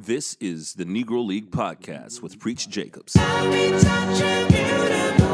This is the Negro League Podcast with Preach Jacobs. I'll be touching beautiful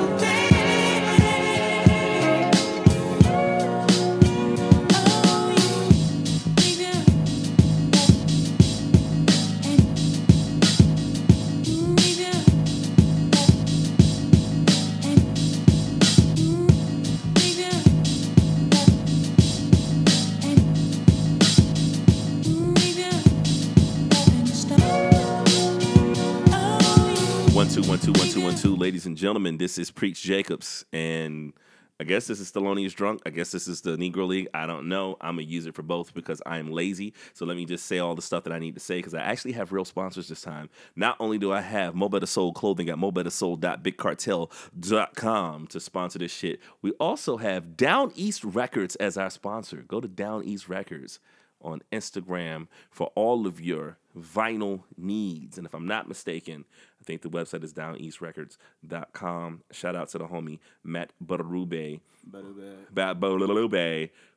ladies and gentlemen, this is Preach Jacobs, and I guess this is Thelonious Drunk. I guess this is the Negro League. I don't know. I'm going to use it for both because I'm lazy, so let me just say all the stuff that I need to say because I actually have real sponsors this time. Not only do I have Mobetta Soul Clothing at mobettasoul.bigcartel.com to sponsor this shit, we also have Down East Records as our sponsor. Go to Down East Records on Instagram for all of your vinyl needs, and if I'm not mistaken, I think the website is downeastrecords.com. Shout out to the homie Matt Berube,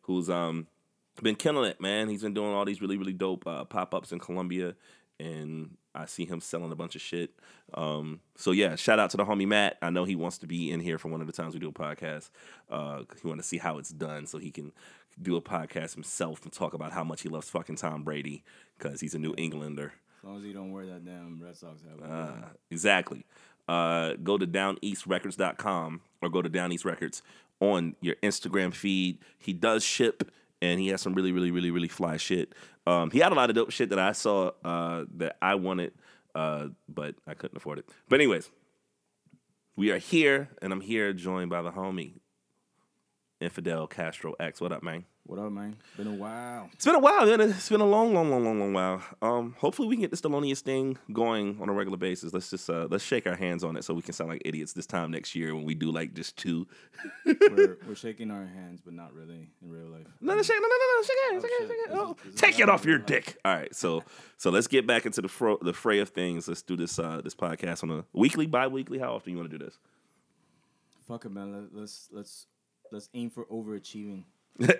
who's been killing it, man. He's been doing all these really, really dope pop-ups in Colombia, and I see him selling a bunch of shit. So yeah, shout out to the homie Matt. I know he wants to be in here for one of the times we do a podcast. He wants to see how it's done so he can do a podcast himself and talk about how much he loves fucking Tom Brady because he's a New Englander. As long as you don't wear that damn Red Sox hat. Exactly. Go to downeastrecords.com or go to Down East Records on your Instagram feed. He does ship, and he has some really, really, really, really fly shit. He had a lot of dope shit that I saw that I wanted, but I couldn't afford it. But anyways, we are here, and I'm here joined by the homie, Infidel Castro X. What up, man? What up, man? Been a while. It's been a while, man. It's been a long while. Hopefully, we can get this Thelonious thing going on a regular basis. Let's just let's shake our hands on it so we can sound like idiots this time next year when we do like this too. We're shaking our hands, but not really in real life. No, shake hands. Take it off your dick. All right, so let's get back into the fray of things. Let's do this this podcast on a weekly, bi-weekly. How often you want to do this? Fuck it, man. Let's aim for overachieving.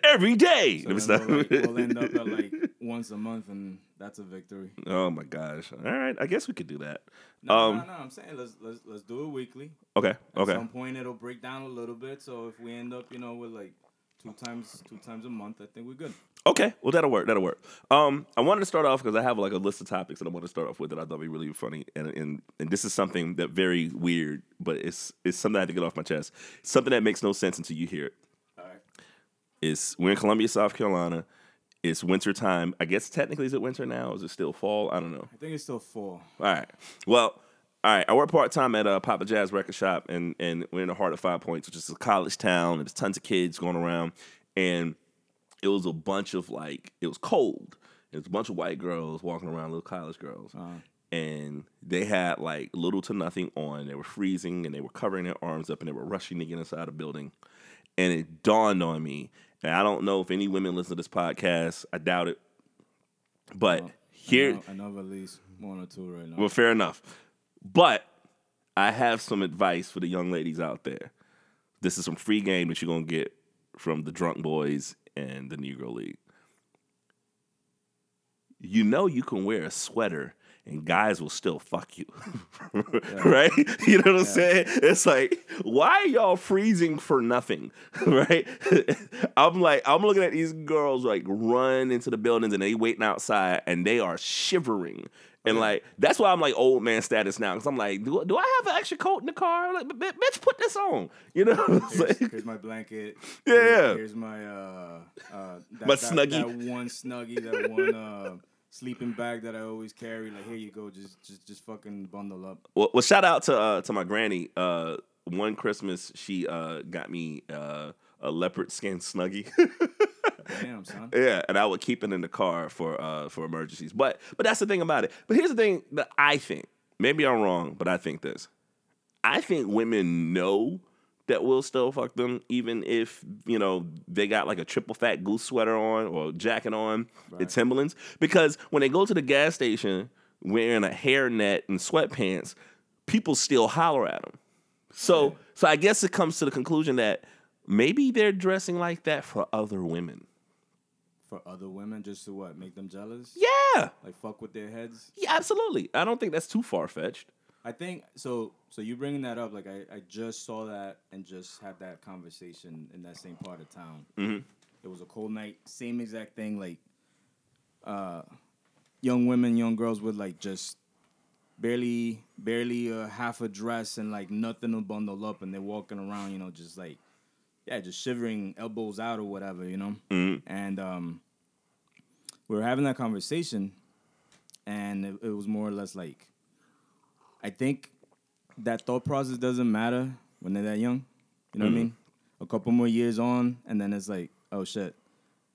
Every day. So we'll end up at like once a month, and that's a victory. Oh my gosh! All right, I guess we could do that. No. I'm saying let's do it weekly. Okay. At some point, it'll break down a little bit. So if we end up, with like two times a month, I think we're good. Okay. Well, that'll work. I wanted to start off because I have like a list of topics that I want to start off with that I thought would be really funny, and this is something that very weird, but it's something I had to get off my chest. Something that makes no sense until you hear it. We're in Columbia, South Carolina. It's winter time. I guess technically, is it winter now? Is it still fall? I don't know. I think it's still fall. All right. Well, I work part-time at a Papa Jazz record shop, and we're in the heart of Five Points, which is a college town, and there's tons of kids going around. And it was a bunch of, it was cold. It was a bunch of white girls walking around, little college girls. Uh-huh. And they had, little to nothing on. They were freezing, and they were covering their arms up, and they were rushing to get inside a building. And it dawned on me. And I don't know if any women listen to this podcast. I doubt it. But here... I know of at least one or two right now. Well, fair enough. But I have some advice for the young ladies out there. This is some free game that you're going to get from the Drunk Boys and the Negro League. You can wear a sweater and guys will still fuck you, right? You know what I'm saying? It's like, why are y'all freezing for nothing, right? I'm looking at these girls run into the buildings and they waiting outside and they are shivering. And that's why I'm old man status now. Because I'm do I have an extra coat in the car? Bitch, put this on. You know what I'm saying? Here's my blanket. Yeah. Here's my my Snuggie. That one sleeping bag that I always carry. Here you go. Just fucking bundle up. Well, shout out to my granny. One Christmas, she got me a leopard skin Snuggie. Damn, son. Yeah, and I would keep it in the car for emergencies. But that's the thing about it. But here's the thing that I think. Maybe I'm wrong, but I think this. I think women know that we'll still fuck them, even if they got a triple fat goose sweater on or jacket on, right? The Timberlands. Because when they go to the gas station wearing a hairnet and sweatpants, people still holler at them. So, so I guess it comes to the conclusion that maybe they're dressing like that for other women. For other women, just to what? Make them jealous? Yeah. Like fuck with their heads? Yeah, absolutely. I don't think that's too far-fetched. I think, so you bringing that up, like I just saw that and just had that conversation in that same part of town. Mm-hmm. It was a cold night, same exact thing, like young women, young girls with like just barely half a dress and like nothing to bundle up, and they're walking around, you know, just like, yeah, just shivering, elbows out or whatever, you know? Mm-hmm. And we were having that conversation, and it was more or less like, I think that thought process doesn't matter when they're that young. You know mm-hmm. what I mean? A couple more years on, and then it's like, oh, shit,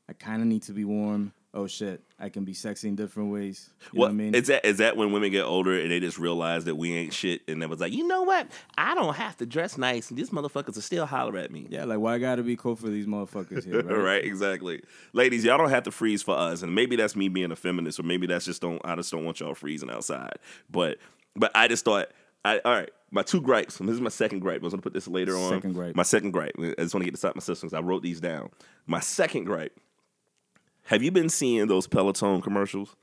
I kind of need to be warm. Oh, shit, I can be sexy in different ways. You know what I mean? Is that when women get older and they just realize that we ain't shit, and they was like, you know what? I don't have to dress nice, and these motherfuckers will still holler at me. Yeah, like, why I gotta be cool for these motherfuckers here, right? Right, exactly. Ladies, y'all don't have to freeze for us, and maybe that's me being a feminist, or maybe that's just I just don't want y'all freezing outside. But I just thought, all right, my two gripes, and this is my second gripe. I was going to put this later on. Second gripe. My second gripe. I just want to get this out of my system because I wrote these down. My second gripe. Have you been seeing those Peloton commercials?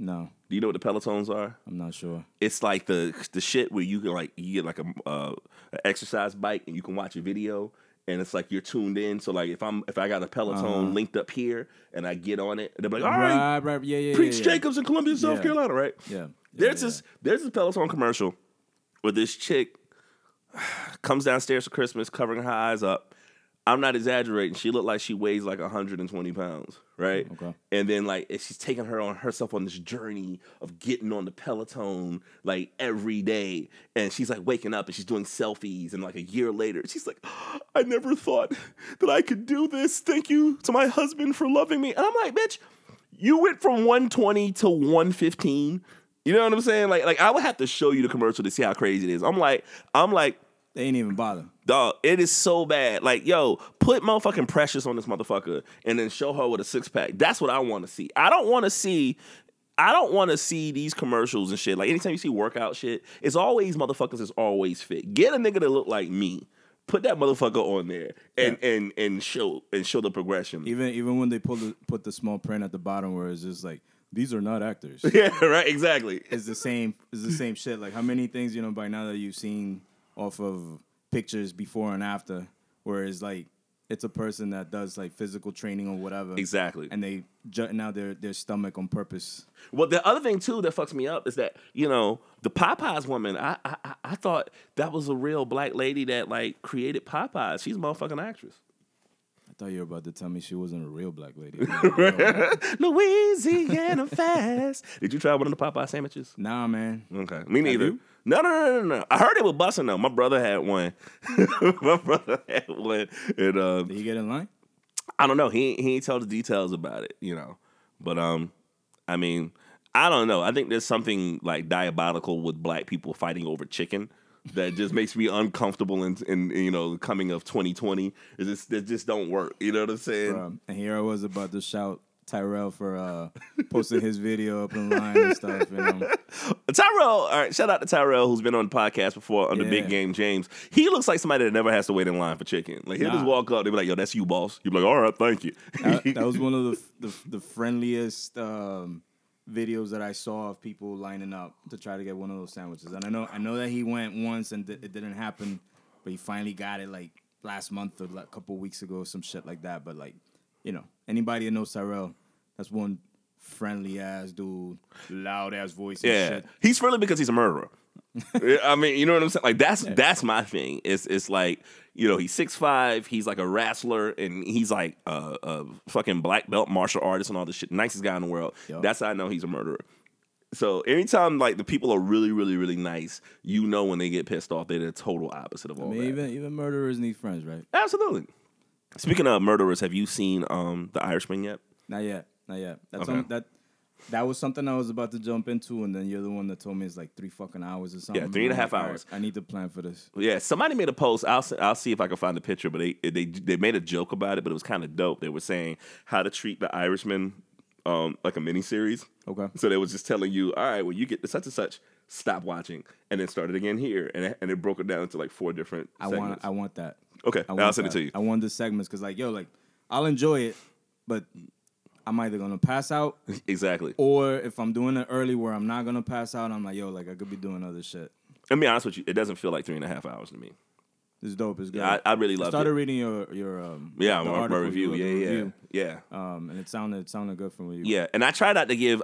No. Do you know what the Pelotons are? I'm not sure. It's like the shit where you can like you get like an exercise bike and you can watch a video. And it's like you're tuned in, so like if I got a Peloton linked up here and I get on it, they're like, all right, yeah, Preach Jacobs in Columbia, South Carolina, right? Yeah. There's this Peloton commercial where this chick comes downstairs for Christmas, covering her eyes up. I'm not exaggerating. She looked like she weighs like 120 pounds, right? Okay. And then like she's taking herself on this journey of getting on the Peloton like every day. And she's like waking up and she's doing selfies. And like a year later, she's like, I never thought that I could do this. Thank you to my husband for loving me. And I'm like, bitch, you went from 120 to 115. You know what I'm saying? Like I would have to show you the commercial to see how crazy it is. I'm like, they ain't even bother. Dog, it is so bad. Like, yo, put motherfucking Precious on this motherfucker and then show her with a six-pack. That's what I want to see. I don't want to see these commercials and shit. Like, anytime you see workout shit, it's always motherfuckers is always fit. Get a nigga that look like me. Put that motherfucker on there and show the progression. Even when they put the small print at the bottom where it's just like, these are not actors. Yeah, right, exactly. It's the same shit. Like, how many things, you know, by now that you've seen off of pictures before and after, whereas like it's a person that does like physical training or whatever, exactly, and they jutting out their stomach on purpose. Well, the other thing too that fucks me up is that, you know, the Popeyes woman, I thought that was a real black lady that like created Popeyes. She's a motherfucking actress. I thought you were about to tell me she wasn't a real black lady. Louisiana Fast. Did you try one of the Popeye sandwiches? Nah, man. Okay, me neither. No. I heard it was busting though. My brother had one. And, did he get in line? I don't know. He ain't tell the details about it, you know. But I mean, I don't know. I think there's something like diabolical with black people fighting over chicken that just makes me uncomfortable. And you know, the coming of 2020, it just don't work. You know what I'm saying? And here I was about to shout Tyrell for posting his video up online and stuff. You know? Tyrell, all right, shout out to Tyrell, who's been on the podcast before on the Big Game James. He looks like somebody that never has to wait in line for chicken. Like, he'll just walk up, they'll be like, yo, that's you, boss. You'll be like, all right, thank you. That was one of the friendliest videos that I saw of people lining up to try to get one of those sandwiches. And I know that he went once and it didn't happen, but he finally got it like last month or like a couple weeks ago or some shit like that. But like, you know, anybody that knows Tyrell, that's one friendly-ass dude, loud-ass voice and shit. He's friendly because he's a murderer. I mean, you know what I'm saying? Like, that's my thing. It's like, you know, he's 6'5", he's like a wrestler, and he's like a fucking black belt martial artist and all this shit. Nicest guy in the world. Yep. That's how I know he's a murderer. So anytime, like, the people are really, really, really nice, you know when they get pissed off, they're the total opposite of all that. Even murderers need friends, right? Absolutely. Speaking of murderers, have you seen The Irishman yet? Not yet. That was something I was about to jump into, and then you're the one that told me it's like 3 fucking hours or something. Yeah, 3.5 hours. I need to plan for this. Yeah, somebody made a post. I'll see if I can find the picture, but they made a joke about it, but it was kind of dope. They were saying how to treat The Irishman like a miniseries. Okay. So they was just telling you, all right, well, you get to such and such, stop watching, and then start it again here, and it broke it down into like 4 different segments. I want that. Okay, I'll send it to you. I want the segments because, like, yo, like, I'll enjoy it, but I'm either going to pass out. Exactly. Or if I'm doing it early where I'm not going to pass out, I'm like, yo, like I could be doing other shit. I mean, honest with you, it doesn't feel like 3.5 hours to me. It's dope. It's good. Yeah, I really loved it. Started reading your article, my review. Yeah. And it sounded good from you. Yeah, and I try not to give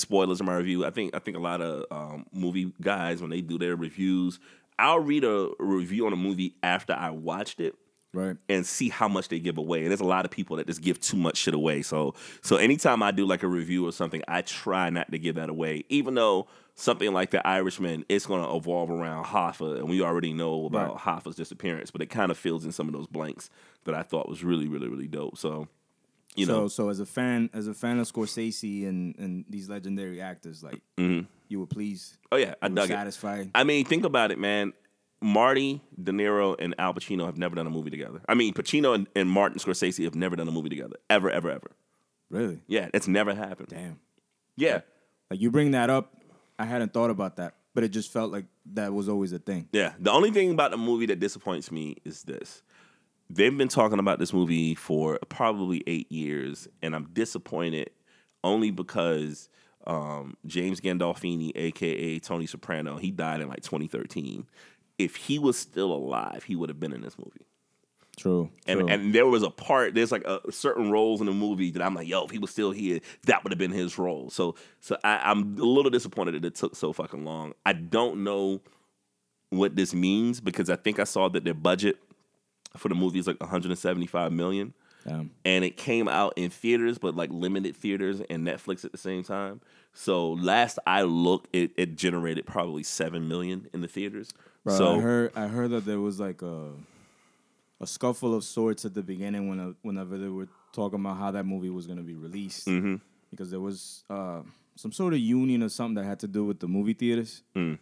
spoilers in my review. I think a lot of movie guys, when they do their reviews, I'll read a review on a movie after I watched it. Right. And see how much they give away. And there's a lot of people that just give too much shit away. So anytime I do like a review or something, I try not to give that away. Even though something like The Irishman, it's going to evolve around Hoffa. And we already know about Hoffa's disappearance. But it kind of fills in some of those blanks that I thought was really, really, really dope. So, you know. So as a fan of Scorsese and these legendary actors, like, mm-hmm. you were pleased. Oh, yeah. I dug it. Satisfied. I mean, think about it, man. Marty, De Niro, and Al Pacino have never done a movie together. I mean, Pacino and Martin Scorsese have never done a movie together. Ever, ever, ever. Really? Yeah, it's never happened. Damn. Yeah. Like, you bring that up, I hadn't thought about that, but it just felt like that was always a thing. Yeah. The only thing about the movie that disappoints me is this. They've been talking about this movie for probably 8 years, and I'm disappointed only because James Gandolfini, a.k.a. Tony Soprano, he died in, like, 2013. If he was still alive, he would have been in this movie. True. And there was a part, there's like a certain roles in the movie that I'm like, yo, if he was still here, that would have been his role. So I'm a little disappointed that it took so fucking long. I don't know what this means because I think I saw that their budget for the movie is like $175 million. Damn. And it came out in theaters, but like limited theaters and Netflix at the same time. So last I looked, it generated probably $7 million in the theaters. Bro, so I heard that there was like a scuffle of sorts at the beginning whenever they were talking about how that movie was going to be released, mm-hmm. because there was some sort of union or something that had to do with the movie theaters. Mm.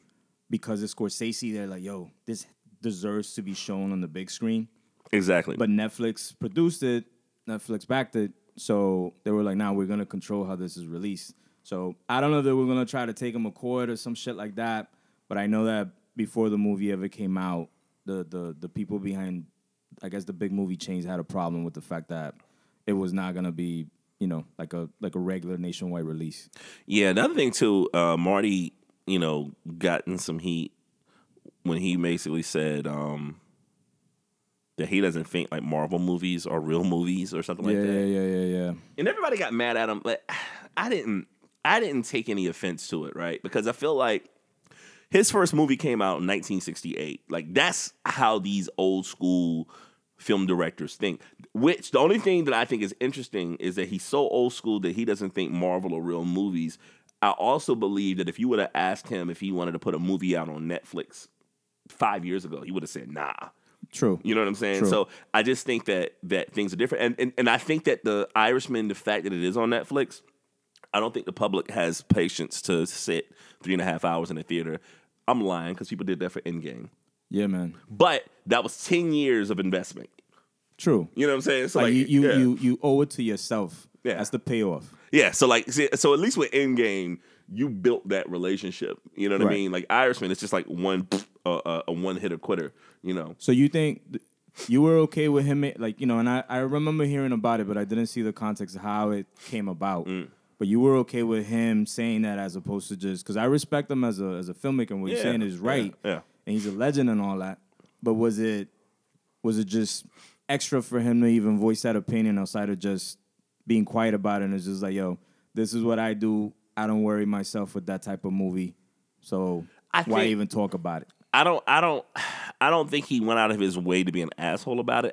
Because it's Scorsese, they're like, yo, this deserves to be shown on the big screen. Exactly. But Netflix produced it, Netflix backed it, so they were like, nah, we're going to control how this is released. So I don't know if they were going to try to take them to court or some shit like that, but I know that before the movie ever came out, the people behind, I guess, the big movie chains had a problem with the fact that it was not going to be, you know, like a regular nationwide release. Yeah, another thing, too, Marty, you know, gotten some heat when he basically said that he doesn't think, like, Marvel movies are real movies or something like that. Yeah. And everybody got mad at him, but I didn't take any offense to it, right? Because I feel like his first movie came out in 1968. Like, that's how these old school film directors think. Which, the only thing that I think is interesting is that he's so old school that he doesn't think Marvel are real movies. I also believe that if you would have asked him if he wanted to put a movie out on Netflix 5 years ago, he would have said, nah. True. You know what I'm saying? True. So I just think that things are different. And I think that The Irishman, the fact that it is on Netflix, I don't think the public has patience to sit 3.5 hours in a theater. I'm lying because people did that for Endgame. Yeah, man. But that was 10 years of investment. True. You know what I'm saying? So like you owe it to yourself. Yeah. That's the payoff. Yeah. So like, so at least with Endgame, you built that relationship. You know what I mean? Like Irishman, it's just like a one hitter quitter. You know. So you think you were okay with him? Like, you know, and I remember hearing about it, but I didn't see the context of how it came about. Mm. But you were okay with him saying that as opposed to just... Because I respect him as a filmmaker and what he's saying is right. Yeah. And he's a legend and all that. But was it just extra for him to even voice that opinion outside of just being quiet about it? And it's just like, yo, this is what I do. I don't worry myself with that type of movie. So why even talk about it? I don't think he went out of his way to be an asshole about it.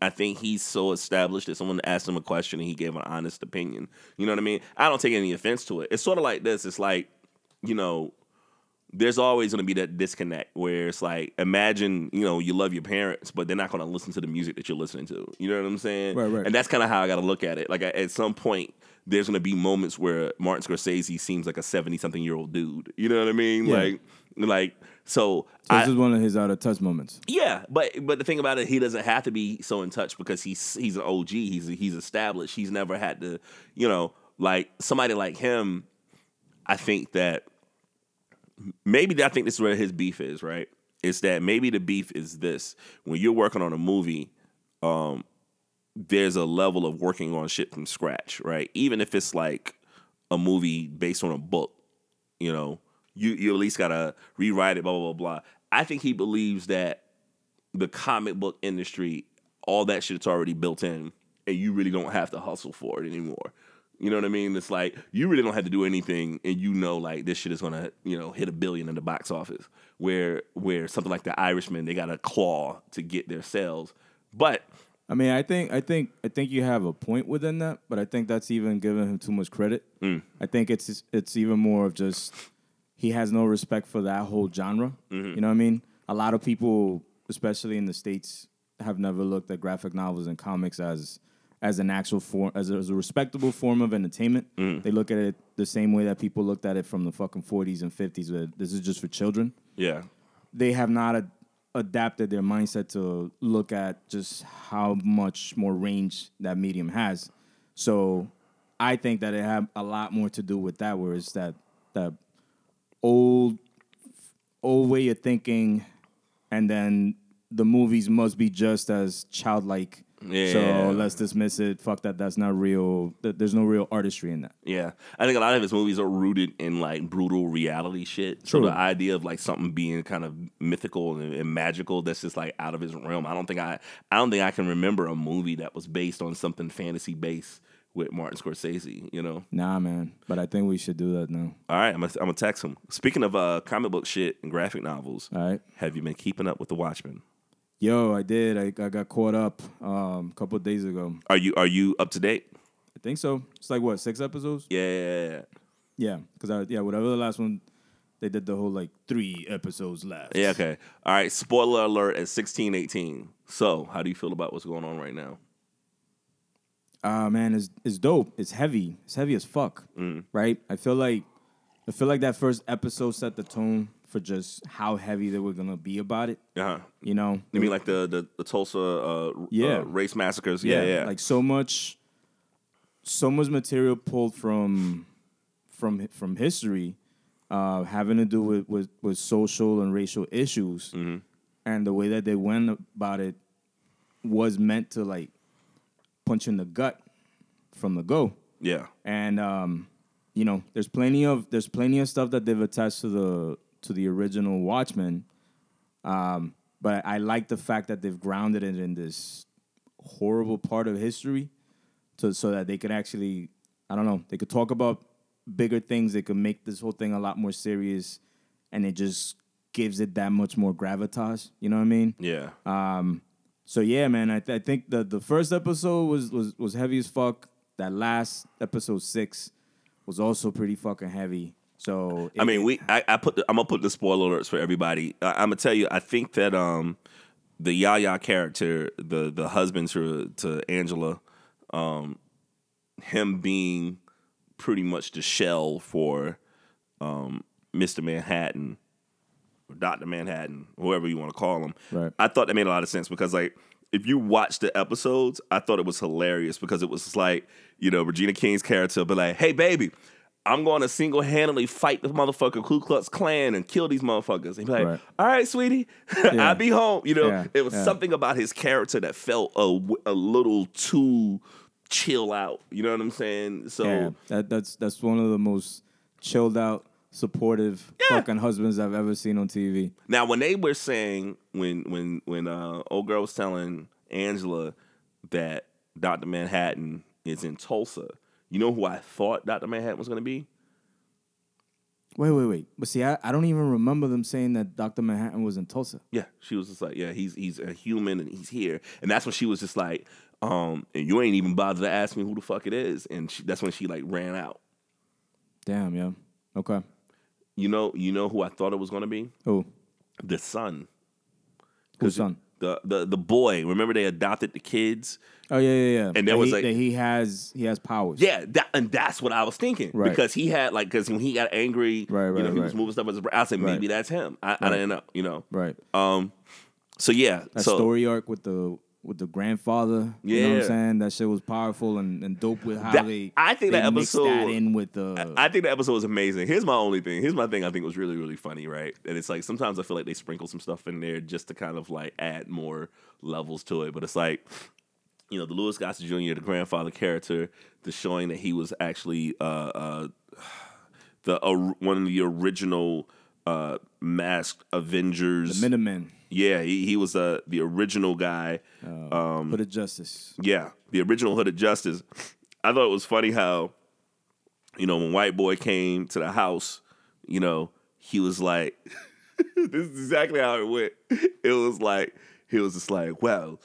I think he's so established that someone asked him a question and he gave an honest opinion. You know what I mean? I don't take any offense to it. It's sort of like this. It's like, you know, there's always going to be that disconnect where it's like, imagine, you know, you love your parents, but they're not going to listen to the music that you're listening to. You know what I'm saying? Right. And that's kind of how I got to look at it. Like, at some point, there's going to be moments where Martin Scorsese seems like a 70-something-year-old dude. You know what I mean? Yeah. Like... So this is one of his out of touch moments. Yeah, but the thing about it, he doesn't have to be so in touch because he's an OG. He's established. He's never had to, you know, like somebody like him. I think that I think this is where his beef is. Right? It's that maybe the beef is this: when you're working on a movie, there's a level of working on shit from scratch, right? Even if it's like a movie based on a book, you know, you at least gotta rewrite it, blah, blah, blah, blah. I think he believes that the comic book industry, all that shit's already built in, and you really don't have to hustle for it anymore. You know what I mean? It's like, you really don't have to do anything, and you know, like, this shit is gonna, you know, hit $1 billion in the box office. Where something like The Irishman, they gotta claw to get their sales. But I mean, I think you have a point within that, but I think that's even giving him too much credit. Mm. I think it's even more of just he has no respect for that whole genre. Mm-hmm. You know what I mean? A lot of people, especially in the States, have never looked at graphic novels and comics as an actual form, as a respectable form of entertainment. Mm. They look at it the same way that people looked at it from the fucking 40s and 50s, where this is just for children. Yeah. They have not adapted their mindset to look at just how much more range that medium has. So I think that it had a lot more to do with that, where it's that old way of thinking, and then the movies must be just as childlike. Yeah. So let's dismiss it. Fuck that. That's not real. There's no real artistry in that. Yeah. I think a lot of his movies are rooted in like brutal reality shit. True. So the idea of like something being kind of mythical and magical, that's just like out of his realm. I don't think I can remember a movie that was based on something fantasy based with Martin Scorsese, you know? Nah, man. But I think we should do that now. All right. I'm going to text him. Speaking of comic book shit and graphic novels, all right, have you been keeping up with The Watchmen? Yo, I did. I got caught up a couple of days ago. Are you up to date? I think so. It's like, what, 6 episodes? Yeah. Yeah, because whatever the last one, they did the whole like 3 episodes left. Yeah, okay. All right, spoiler alert at 16:18. So, how do you feel about what's going on right now? Man, it's dope. It's heavy. It's heavy as fuck. Mm. Right? I feel like that first episode set the tone for just how heavy they were gonna be about it. Uh-huh. You know? You mean like the Tulsa race massacres? Yeah. Like so much material pulled from history, having to do with social and racial issues. Mm-hmm. And the way that they went about it was meant to like punch in the gut from the go. Yeah. And you know, there's plenty of stuff that they've attached to the original Watchmen, but I like the fact that they've grounded it in this horrible part of history, so that they could actually, I don't know, they could talk about bigger things, they could make this whole thing a lot more serious, and it just gives it that much more gravitas, you know what I mean? Yeah. So yeah, man, I think the first episode was heavy as fuck. That last episode 6 was also pretty fucking heavy. So I mean, I'm gonna put the spoiler alerts for everybody. I'm gonna tell you, I think that the Yaya character, the husband to Angela, him being pretty much the shell for Mr. Manhattan or Dr. Manhattan, whoever you want to call him. Right. I thought that made a lot of sense because, like, if you watch the episodes, I thought it was hilarious because it was like, you know, Regina King's character be like, "Hey, baby, I'm going to single-handedly fight the motherfucker Ku Klux Klan and kill these motherfuckers." And he'd be like, right. "All right, sweetie, yeah. I'll be home." You know, it was something about his character that felt a little too chill out. You know what I'm saying? So yeah, that's one of the most chilled out, supportive fucking husbands I've ever seen on TV. Now, when they were saying, when old girl was telling Angela that Dr. Manhattan is in Tulsa, you know who I thought Dr. Manhattan was going to be? Wait. But see, I don't even remember them saying that Dr. Manhattan was in Tulsa. Yeah, she was just like, yeah, he's a human and he's here. And that's when she was just like, and you ain't even bothered to ask me who the fuck it is. And that's when she like ran out. Damn, yeah. Okay. You know who I thought it was going to be? Who? The son. Who's son? The boy. Remember they adopted the kids? Oh, yeah. And there was like... He has powers. Yeah, and that's what I was thinking. Right. Because he had, like... Because when he got angry, he was moving stuff as a... I said, maybe that's him. I didn't know, you know. Right. So, yeah. That story arc with the grandfather. Yeah. You know what I'm saying? That shit was powerful and dope with how I think the episode was amazing. Here's my thing I think was really, really funny, right? And it's like sometimes I feel like they sprinkle some stuff in there just to kind of like add more levels to it. But it's like... you know, the Louis Gossett Jr., the grandfather character, the showing that he was actually one of the original masked Avengers. The Minutemen. Yeah, he was the original guy. Hooded Justice. Yeah, the original Hooded Justice. I thought it was funny how, you know, when White Boy came to the house, you know, he was like, this is exactly how it went. It was like, he was just like, well,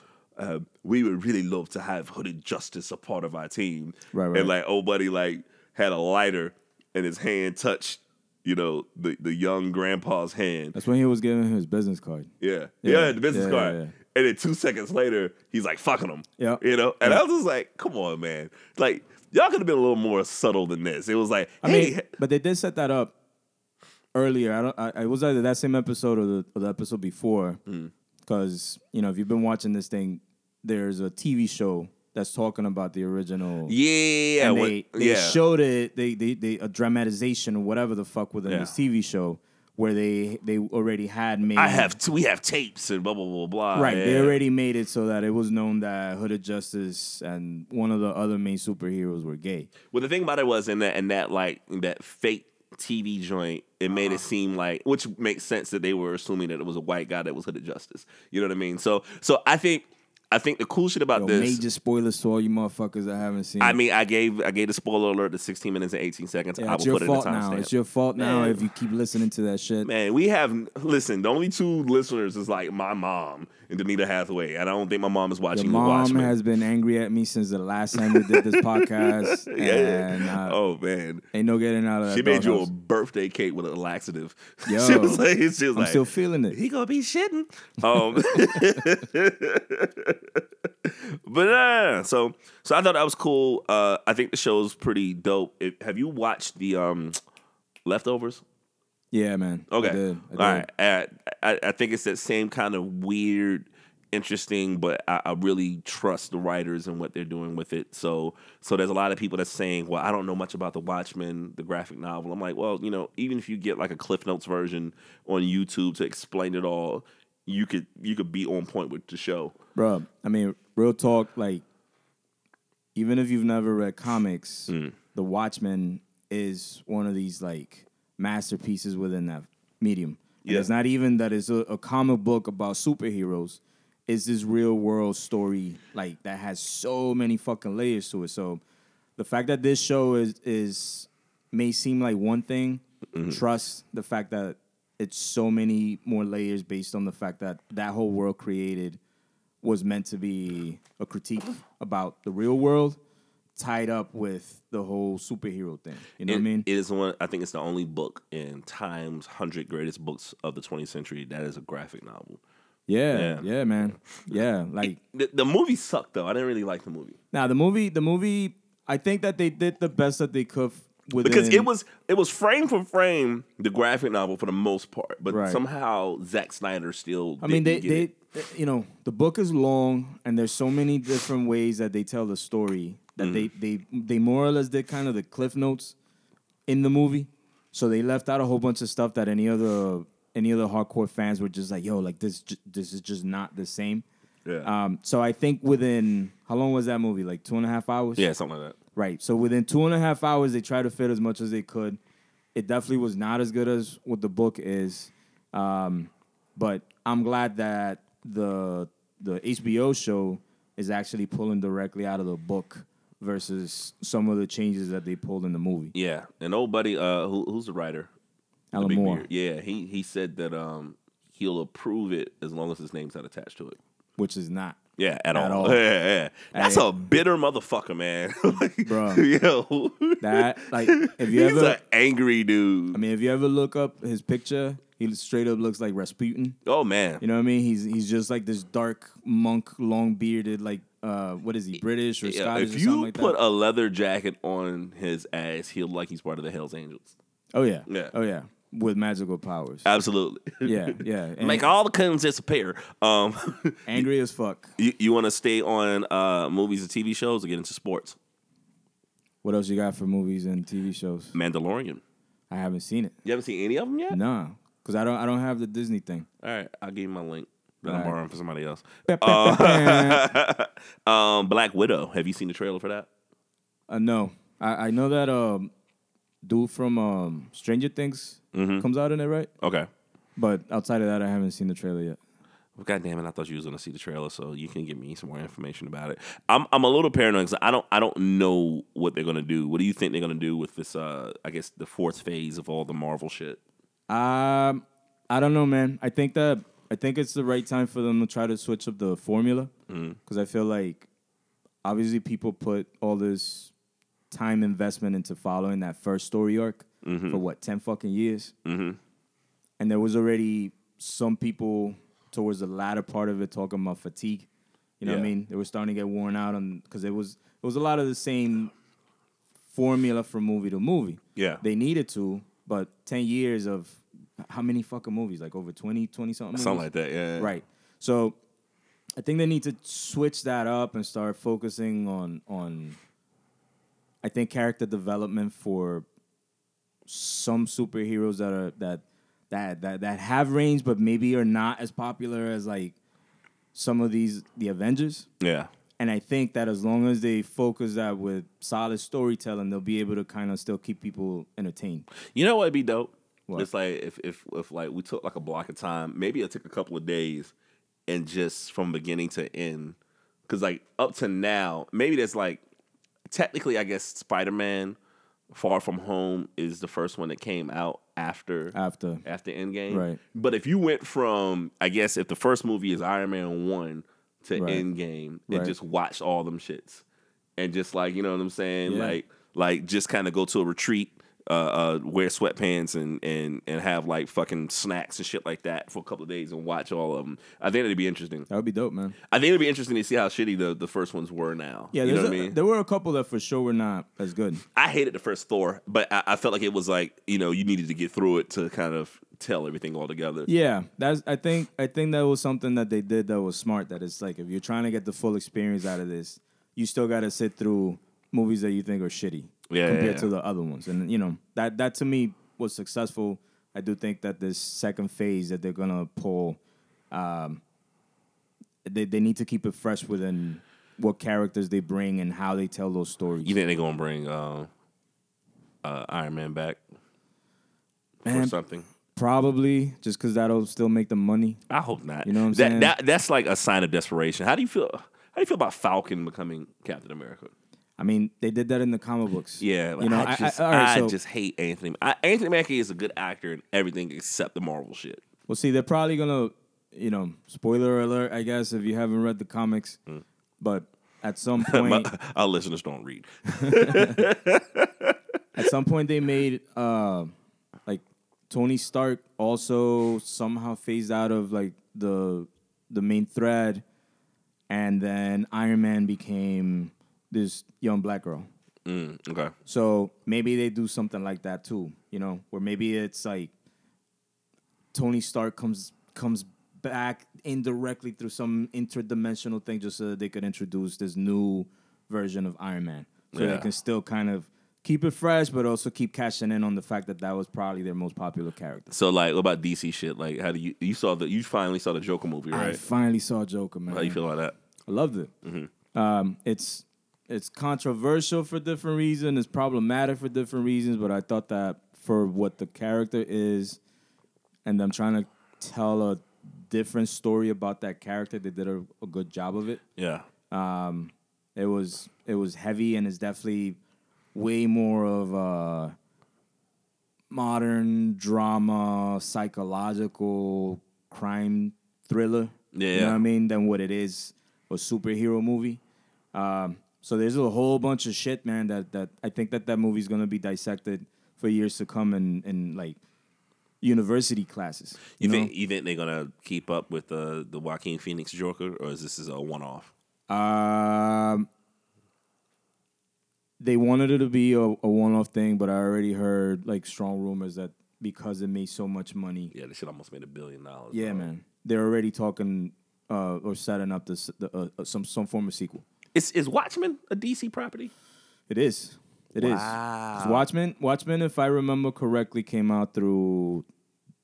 we would really love to have Hooded Justice a part of our team. Right. And like, old buddy, like, had a lighter and his hand touched, you know, the young grandpa's hand. That's when he was giving him his business card. Yeah, the business card. Yeah. And then 2 seconds later, he's like fucking him. Yeah. You know? And I was just like, come on, man. Like, y'all could have been a little more subtle than this. It was like, I mean, but they did set that up earlier. It was either that same episode or the episode before. Because, you know, if you've been watching this thing, there's a TV show that's talking about the original. Yeah. And they showed it, they a dramatization or whatever the fuck within this TV show where they already had made we have tapes and blah, blah, blah, blah. Right. Yeah. They already made it so that it was known that Hooded Justice and one of the other main superheroes were gay. Well, the thing about it was in that fake TV joint, it made it seem like, which makes sense that they were assuming that it was a white guy that was Hooded Justice. You know what I mean? So I think the cool shit about this, major spoilers to all you motherfuckers that haven't seen. I mean, I gave the spoiler alert to 16 minutes and 18 seconds. Yeah, I will put it in the timestamp. It's your fault now, man, if you keep listening to that shit. Man, the only two listeners is like my mom and Donita Hathaway. I don't think my mom is watching the Watchmen. My mom has been angry at me since the last time we did this podcast. And, oh, man. Ain't no getting out of that. She made you a birthday cake with a laxative. Yo, she was like, I'm still feeling it. He gonna be shitting. But so I thought that was cool. I think the show's pretty dope. Have you watched the Leftovers? Yeah, man. Okay. I did. All right. I think it's that same kind of weird, interesting, but I really trust the writers and what they're doing with it. So there's a lot of people that's saying, well, I don't know much about the Watchmen, the graphic novel. I'm like, well, you know, even if you get like a Cliff Notes version on YouTube to explain it all, you could be on point with the show. Bro, I mean, real talk, like, even if you've never read comics, The Watchmen is one of these, like, masterpieces within that medium. Yeah. It's not even that it's a comic book about superheroes. It's this real-world story, like, that has so many fucking layers to it. So the fact that this show may seem like one thing, trust the fact that it's so many more layers based on the fact that that whole world created was meant to be a critique about the real world tied up with the whole superhero thing. You know what I mean? It is I think it's the only book in Time's 100 Greatest Books of the 20th Century that is a graphic novel. Yeah, man. Yeah, like... The movie sucked, though. I didn't really like the movie. Nah, the movie, I think that they did the best that they could within... Because it was frame for frame, the graphic novel, for the most part. But somehow, Zack Snyder still didn't get it. You know, the book is long, and there's so many different ways that they tell the story that they more or less did kind of the Cliff Notes in the movie. So they left out a whole bunch of stuff that any other hardcore fans were just like, yo, like this is just not the same. Yeah. So I think within, how long was that movie? Like 2.5 hours? Yeah, something like that. Right. So within 2.5 hours, they tried to fit as much as they could. It definitely was not as good as what the book is. But I'm glad that the HBO show is actually pulling directly out of the book versus some of the changes that they pulled in the movie. Yeah, and old buddy, who's the writer? Alan Moore. Yeah, he said that he'll approve it as long as his name's not attached to it, which is not. Yeah, at all. Yeah. That's a bitter motherfucker, man. Like, bro, yo, that like if you he's an angry dude. I mean, if you ever look up his picture. He straight up looks like Rasputin. Oh, man. You know what I mean? He's just like this dark monk, long-bearded, like, what is he, British or Scottish or something like that? If you put a leather jacket on his ass, he'll look like he's part of the Hells Angels. Oh, yeah. Yeah. Oh, yeah. With magical powers. Absolutely. Yeah. And make all the coons disappear. Angry as fuck. You want to stay on movies and TV shows or get into sports? What else you got for movies and TV shows? Mandalorian. I haven't seen it. You haven't seen any of them yet? No. Because I don't have the Disney thing. All right, I'll give you my link. Then I'm borrowing for somebody else. Black Widow. Have you seen the trailer for that? No. I know that dude from Stranger Things comes out in it, right? Okay. But outside of that, I haven't seen the trailer yet. Well, God damn it! I thought you was gonna see the trailer, so you can give me some more information about it. I'm a little paranoid because I don't know what they're gonna do. What do you think they're gonna do with this? I guess the fourth phase of all the Marvel shit. I don't know, man. I think it's the right time for them to try to switch up the formula because I feel like obviously people put all this time investment into following that first story arc for what 10 fucking years, and there was already some people towards the latter part of it talking about fatigue. You know what I mean? They were starting to get worn out on because it was a lot of the same formula from movie to movie. Yeah. They needed to, but 10 years of how many fucking movies? Like over 20-something movies? Something like that, yeah. Right. So I think they need to switch that up and start focusing on I think character development for some superheroes that are that have range, but maybe are not as popular as like some of the Avengers. Yeah. And I think that as long as they focus that with solid storytelling, they'll be able to kind of still keep people entertained. You know what'd be dope? What? It's like if like we took like a block of time, maybe it took a couple of days, and just from beginning to end, because like up to now, maybe that's like technically, I guess Spider-Man Far From Home is the first one that came out after Endgame. Right. But if you went from, I guess, if the first movie is Iron Man 1 to Endgame and just watch all them shits and just like, you know what I'm saying? Yeah. Like just kind of go to a retreat, wear sweatpants and have like fucking snacks and shit like that for a couple of days and watch all of them. I think it'd be interesting. That would be dope, man. I think it'd be interesting to see how shitty the first ones were now. Yeah, you know what I mean? There were a couple that for sure were not as good. I hated the first Thor, but I felt like it was like, you know, you needed to get through it to kind of tell everything all together. Yeah, I think that was something that they did that was smart, that it's like if you're trying to get the full experience out of this, you still got to sit through movies that you think are shitty. Yeah, compared to the other ones. And, you know, that to me was successful. I do think that this second phase that they're going to pull, they need to keep it fresh within what characters they bring and how they tell those stories. You think they're going to bring Iron Man back or something? Probably, just because that'll still make them money. I hope not. You know what I'm saying? That's like a sign of desperation. How do you feel about Falcon becoming Captain America? I mean, they did that in the comic books. Yeah, like, you know, I just hate Anthony. Anthony Mackie is a good actor in everything except the Marvel shit. Well, see, they're probably gonna, you know, spoiler alert, I guess, if you haven't read the comics. But at some point, our listeners don't read. At some point, they made like Tony Stark also somehow phased out of like the main thread, and then Iron Man became this young black girl. Okay. So maybe they do something like that too, you know, where maybe it's like Tony Stark comes back indirectly through some interdimensional thing just so that they could introduce this new version of Iron Man. So they can still kind of keep it fresh, but also keep cashing in on the fact that that was probably their most popular character. So, like, what about DC shit? Like, how do you finally saw the Joker movie, right? I finally saw Joker, man. How do you feel about that? I loved it. It's controversial for different reasons. It's problematic for different reasons. But I thought that for what the character is, and them trying to tell a different story about that character, they did a good job of it. Yeah. It was heavy, and it's definitely way more of a modern drama, psychological crime thriller. Yeah. You know what I mean? Than what it is a superhero movie. So there's a whole bunch of shit, man, that I think that movie's going to be dissected for years to come in like, university classes. You think they're going to keep up with the Joaquin Phoenix Joker, or is this a one-off? They wanted it to be a one-off thing, but I already heard, like, strong rumors that because it made so much money. Yeah, this shit almost made $1 billion. Yeah, bro. Man. They're already talking or setting up this some form of sequel. Is Watchmen a DC property? It is. It is. Watchmen, if I remember correctly, came out through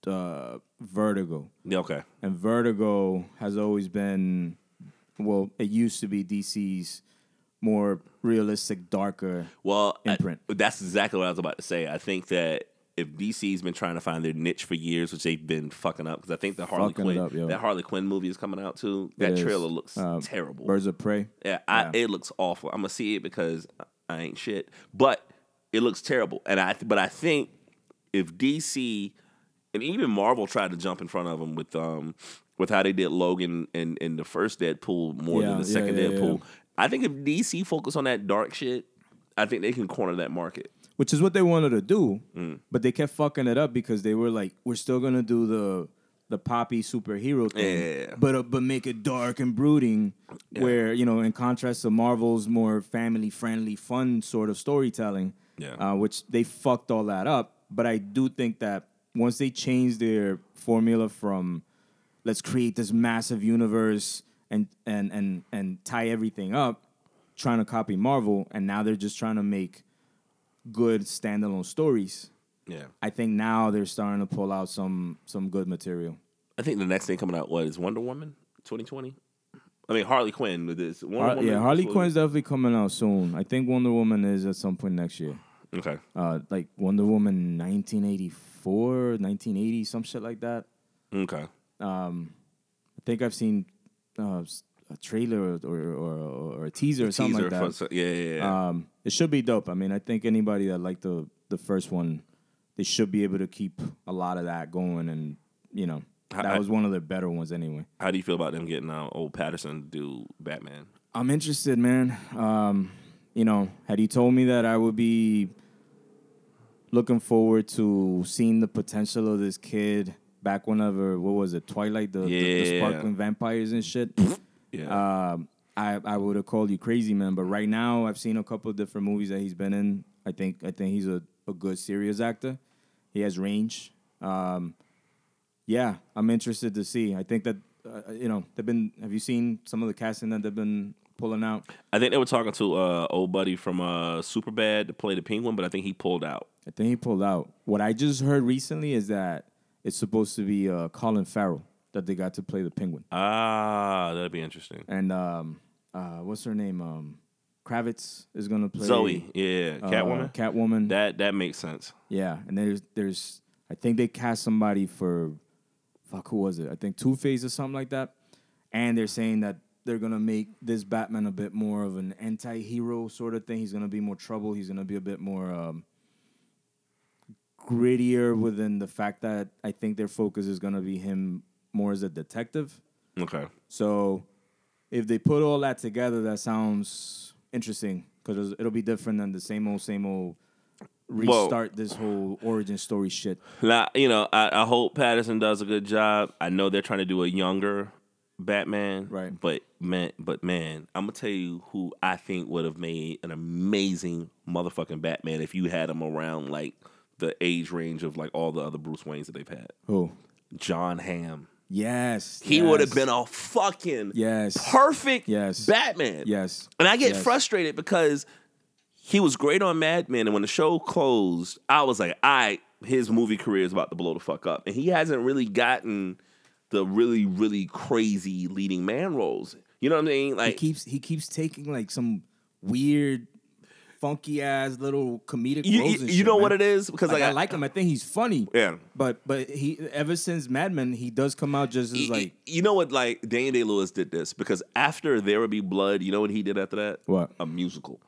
Vertigo. Okay. And Vertigo has always been, well, it used to be DC's more realistic, darker imprint. That's exactly what I was about to say. I think that if DC's been trying to find their niche for years, which they've been fucking up, because I think the Harley Quinn movie is coming out too. That trailer looks terrible. Birds of Prey. Yeah, it looks awful. I'm gonna see it because I ain't shit, but it looks terrible. And I think if DC and even Marvel tried to jump in front of them with how they did Logan and the first Deadpool more than the second Deadpool. I think if DC focus on that dark shit, I think they can corner that market. Which is what they wanted to do, but they kept fucking it up because they were like, we're still going to do the poppy superhero thing, but make it dark and brooding, where, you know, in contrast to Marvel's more family-friendly, fun sort of storytelling, which they fucked all that up. But I do think that once they changed their formula from let's create this massive universe and tie everything up, trying to copy Marvel, and now they're just trying to make good standalone stories. Yeah. I think now they're starting to pull out some good material. I think the next thing coming out is Wonder Woman 2020. I mean, Harley Quinn with this. Harley Quinn's definitely coming out soon. I think Wonder Woman is at some point next year. Okay. Like Wonder Woman 1984, 1980, some shit like that. Okay. I think I've seen a trailer or a teaser or something like that. Yeah. It should be dope. I mean, I think anybody that liked the first one, they should be able to keep a lot of that going. And, you know, that was one of the better ones anyway. How do you feel about them getting old Patterson to do Batman? I'm interested, man. You know, had he told me that, I would be looking forward to seeing the potential of this kid. Back whenever, what was it, Twilight, the sparkling vampires and shit? Yeah. I would have called you crazy, man. But right now, I've seen a couple of different movies that he's been in. I think he's a good serious actor. He has range. Yeah, I'm interested to see. I think that, you know, have you seen some of the casting that they've been pulling out? I think they were talking to old buddy from Superbad to play the Penguin, but I think he pulled out. What I just heard recently is that it's supposed to be Colin Farrell that they got to play the Penguin. Ah, that'd be interesting. And what's her name? Kravitz is gonna play Zoe. Yeah, Catwoman. Catwoman. That makes sense. Yeah, and there's I think they cast somebody for who was it? I think Two-Face or something like that. And they're saying that they're gonna make this Batman a bit more of an anti-hero sort of thing. He's gonna be more trouble. He's gonna be a bit more grittier within the fact that I think their focus is going to be him more as a detective. Okay. So if they put all that together, that sounds interesting because it'll be different than the same old restart this whole origin story shit. Now, you know, I hope Pattinson does a good job. I know they're trying to do a younger Batman. Right. But man, I'm going to tell you who I think would have made an amazing motherfucking Batman if you had him around like the age range of like all the other Bruce Waynes that they've had. Who? John Hamm. Yes. He would have been a fucking perfect Batman. Yes. And I get frustrated because he was great on Mad Men, and when the show closed, I was like, his movie career is about to blow the fuck up. And he hasn't really gotten the really, really crazy leading man roles. You know what I mean? Like he keeps taking like some weird funky ass little comedic roles and shit, know, man. What it is? Because like, I like him. I think he's funny. Yeah. But he ever since Mad Men, he does come out just as like, you know what, like Daniel Day-Lewis did this, because after There Will Be Blood, you know what he did after that? What? A musical.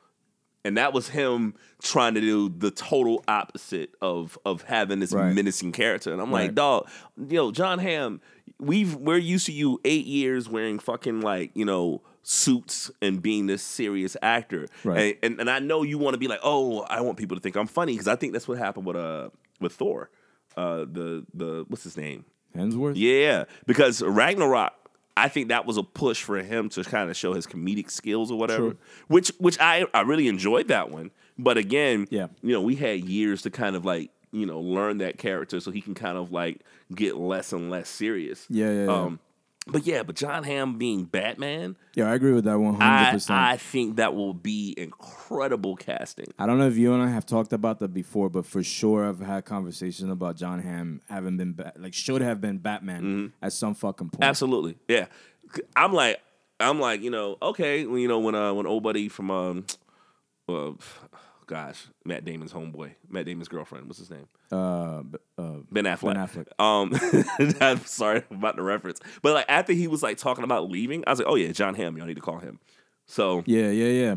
And that was him trying to do the total opposite of having this menacing character. And I'm like, dog, you know, John Hamm, we're used to you 8 years wearing fucking like, you know, suits and being this serious actor, and I know you want to be like, oh, I want people to think I'm funny, because I think that's what happened with Thor, the what's his name, Hemsworth, because Ragnarok, I think that was a push for him to kind of show his comedic skills or whatever, which I really enjoyed that one, but again, you know, we had years to kind of like, you know, learn that character so he can kind of like get less and less serious. But yeah, but John Hamm being Batman. Yeah, I agree with that 100%. I think that will be incredible casting. I don't know if you and I have talked about that before, but for sure I've had conversations about John Hamm having been, should have been Batman at some fucking point. Absolutely, yeah. I'm like, you know, okay, you know, when old buddy from, Matt Damon's homeboy, Matt Damon's girlfriend, what's his name? Ben Affleck. I'm sorry about the reference, but like after he was like talking about leaving, I was like, oh yeah, John Hamm, y'all need to call him. So yeah.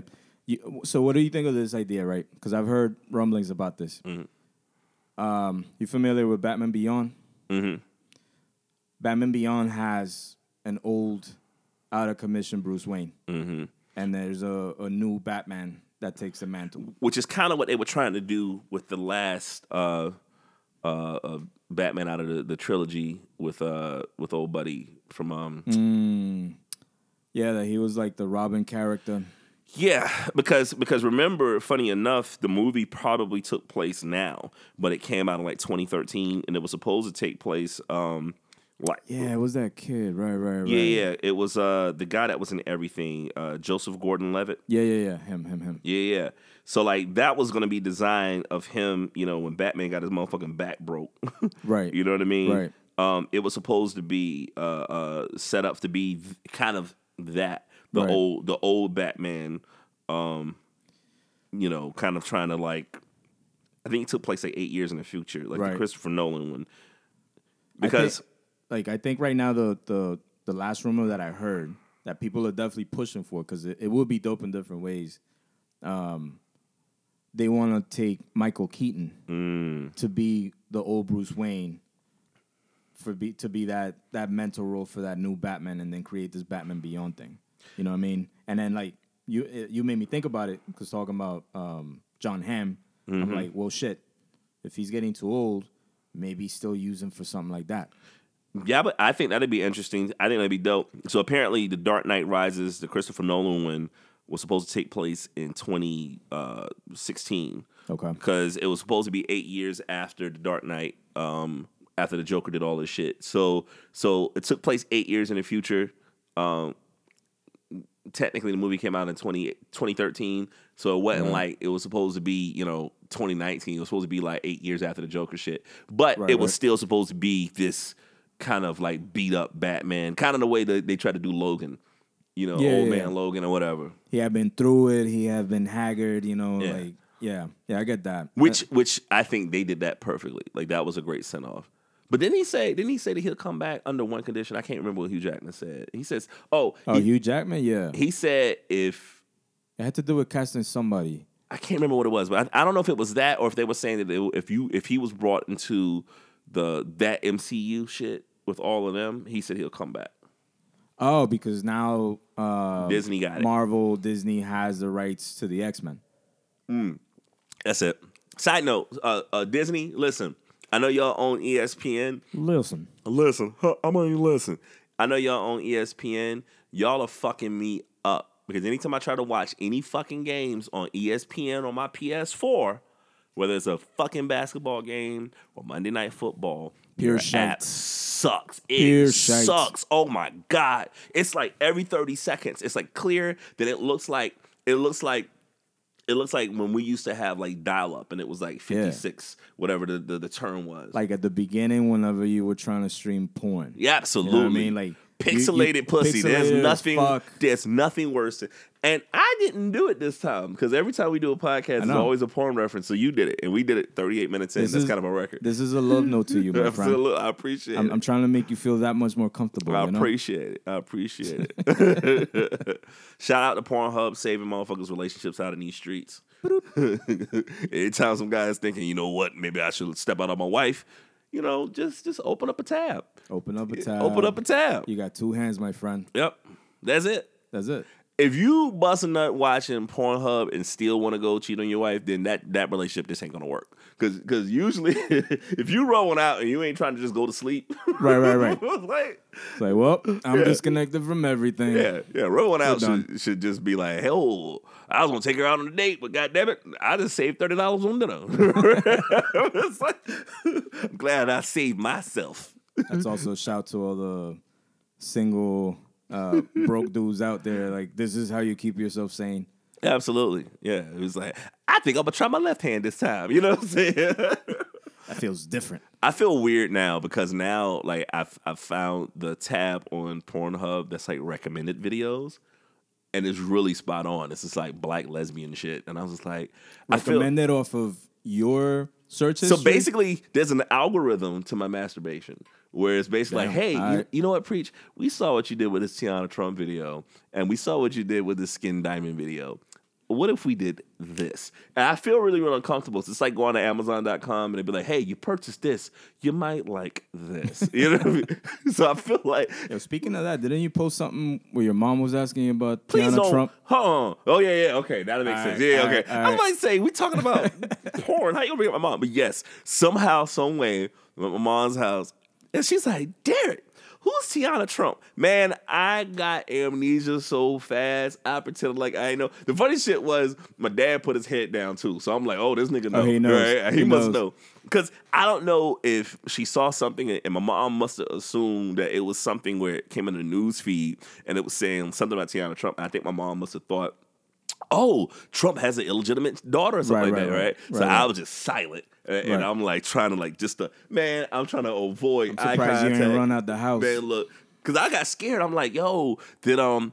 So what do you think of this idea, right? Because I've heard rumblings about this. Mm-hmm. You familiar with Batman Beyond? Mm-hmm. Batman Beyond has an old, out of commission Bruce Wayne, mm-hmm. and there's a new Batman that takes the mantle, which is kind of what they were trying to do with the last Batman out of the trilogy with old buddy from that he was like the Robin character. Yeah, because remember, funny enough, the movie probably took place now, but it came out in like 2013, and it was supposed to take place. It was that kid, right. Yeah, it was the guy that was in everything, Joseph Gordon-Levitt. Yeah, him. Yeah. So like that was gonna be design of him, you know, when Batman got his motherfucking back broke, right? You know what I mean? Right. It was supposed to be set up to be kind of that the old Batman, you know, kind of trying to like, I think it took place like 8 years in the future, like the Christopher Nolan one, because. I think right now the last rumor that I heard that people are definitely pushing for, because it will be dope in different ways. They want to take Michael Keaton to be the old Bruce Wayne, to be that mentor role for that new Batman, and then create this Batman Beyond thing. You know what I mean? And then like you made me think about it, because talking about John Hamm, mm-hmm. I'm like, well shit, if he's getting too old, maybe still use him for something like that. Yeah, but I think that'd be interesting. I think that'd be dope. So apparently The Dark Knight Rises, the Christopher Nolan one, was supposed to take place in 2016. Okay. Because it was supposed to be 8 years after The Dark Knight, after the Joker did all this shit. So it took place 8 years in the future. Technically, the movie came out in 2013, so it wasn't like it was supposed to be, you know, 2019. It was supposed to be like 8 years after the Joker shit. But it was still supposed to be this kind of like beat up Batman, kind of the way that they tried to do Logan, you know, old man Logan or whatever. He had been through it. He had been haggard, you know, I get that. Which I think they did that perfectly. Like that was a great send off. But didn't he say that he'll come back under one condition? I can't remember what Hugh Jackman said. He says, Hugh Jackman, yeah. He said it had to do with casting somebody. I can't remember what it was, but I don't know if it was that or if they were saying that if he was brought into that MCU shit with all of them, he said he'll come back. Oh, because now Disney got Marvel. Disney has the rights to the X-Men. That's it. Side note, Disney, listen. I know y'all own ESPN. Listen. I know y'all own ESPN. Y'all are fucking me up, because anytime I try to watch any fucking games on ESPN on my PS4, whether it's a fucking basketball game or Monday Night Football, your app sucks. It sucks. Oh my God. It's like every 30 seconds. It's like clear. Then it looks like when we used to have like dial up, and it was like 56, whatever the term was. Like at the beginning, whenever you were trying to stream porn. Yeah, absolutely. You know what I mean? Like pixelated pussy. There's nothing worse than. And I didn't do it this time, because every time we do a podcast, it's always a porn reference. So you did it, and we did it 38 minutes in. That's kind of a record. This is a love note to you, my friend. I appreciate it. I'm trying to make you feel that much more comfortable. I appreciate it. Shout out to Pornhub, saving motherfuckers' relationships out in these streets. Anytime some guy's thinking, you know what, maybe I should step out on my wife, you know, just open up a tab. You got two hands, my friend. Yep. That's it. If you bust a nut watching Pornhub and still want to go cheat on your wife, then that relationship just ain't gonna work. Because usually, if you rolling out and you ain't trying to just go to sleep, right. It's like, well, I'm disconnected from everything. Yeah. Rolling out should just be like, hell, I was gonna take her out on a date, but goddammit, I just saved $30 on dinner. It's like, I'm glad I saved myself. That's also a shout to all the single broke dudes out there. Like, this is how you keep yourself sane. Absolutely. Yeah. It was like, I think I'm going to try my left hand this time. You know what I'm saying? That feels different. I feel weird now because now, like, I've found the tab on Pornhub that's, like, recommended videos. And it's really spot on. It's just like black lesbian shit. And I was just like, recommended off of your search history? So basically, there's an algorithm to my masturbation where it's basically like, hey, you know what, Preach? We saw what you did with this Tiana Trump video. And we saw what you did with this Skin Diamond video. What if we did this? And I feel really, really uncomfortable. So it's like going to Amazon.com and they'd be like, hey, you purchased this. You might like this. You know what I mean? So I feel like... Yo, speaking of that, didn't you post something where your mom was asking you about Tiana Trump? Hold on. Oh, yeah, yeah. Okay, that'll make sense. Yeah, okay. I might say, we talking about porn. How you gonna bring up my mom? But yes, somehow, some way, I'm at my mom's house. And she's like, Derek, who's Tiana Trump? Man, I got amnesia so fast. I pretended like I ain't know. The funny shit was my dad put his head down too. So I'm like, oh, this nigga knows. Oh, he knows. Right? He must know. Because I don't know if she saw something and my mom must have assumed that it was something where it came in the news feed and it was saying something about Tiana Trump. And I think my mom must have thought, oh, Trump has an illegitimate daughter or something right? So I was just silent. And I'm like trying to like just to, man, I'm trying to avoid eye contact. I'm surprised you ain't run out the house. Man, look, because I got scared. I'm like, yo, did my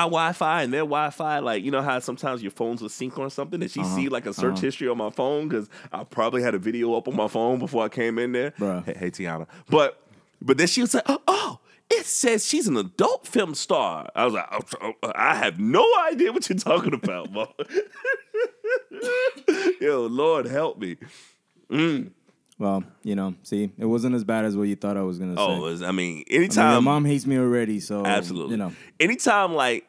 Wi-Fi and their Wi-Fi, like, you know how sometimes your phones would sync on something? Did she see like a search history on my phone? Because I probably had a video up on my phone before I came in there. Bruh. Hey, Tiana. But then she was like, oh. It says she's an adult film star. I was like, I have no idea what you're talking about, Mom. Yo, Lord, help me. Mm. Well, you know, see, it wasn't as bad as what you thought I was going to say. Oh, I mean, anytime. I mean, my mom hates me already, so. Absolutely. You know. Anytime, like,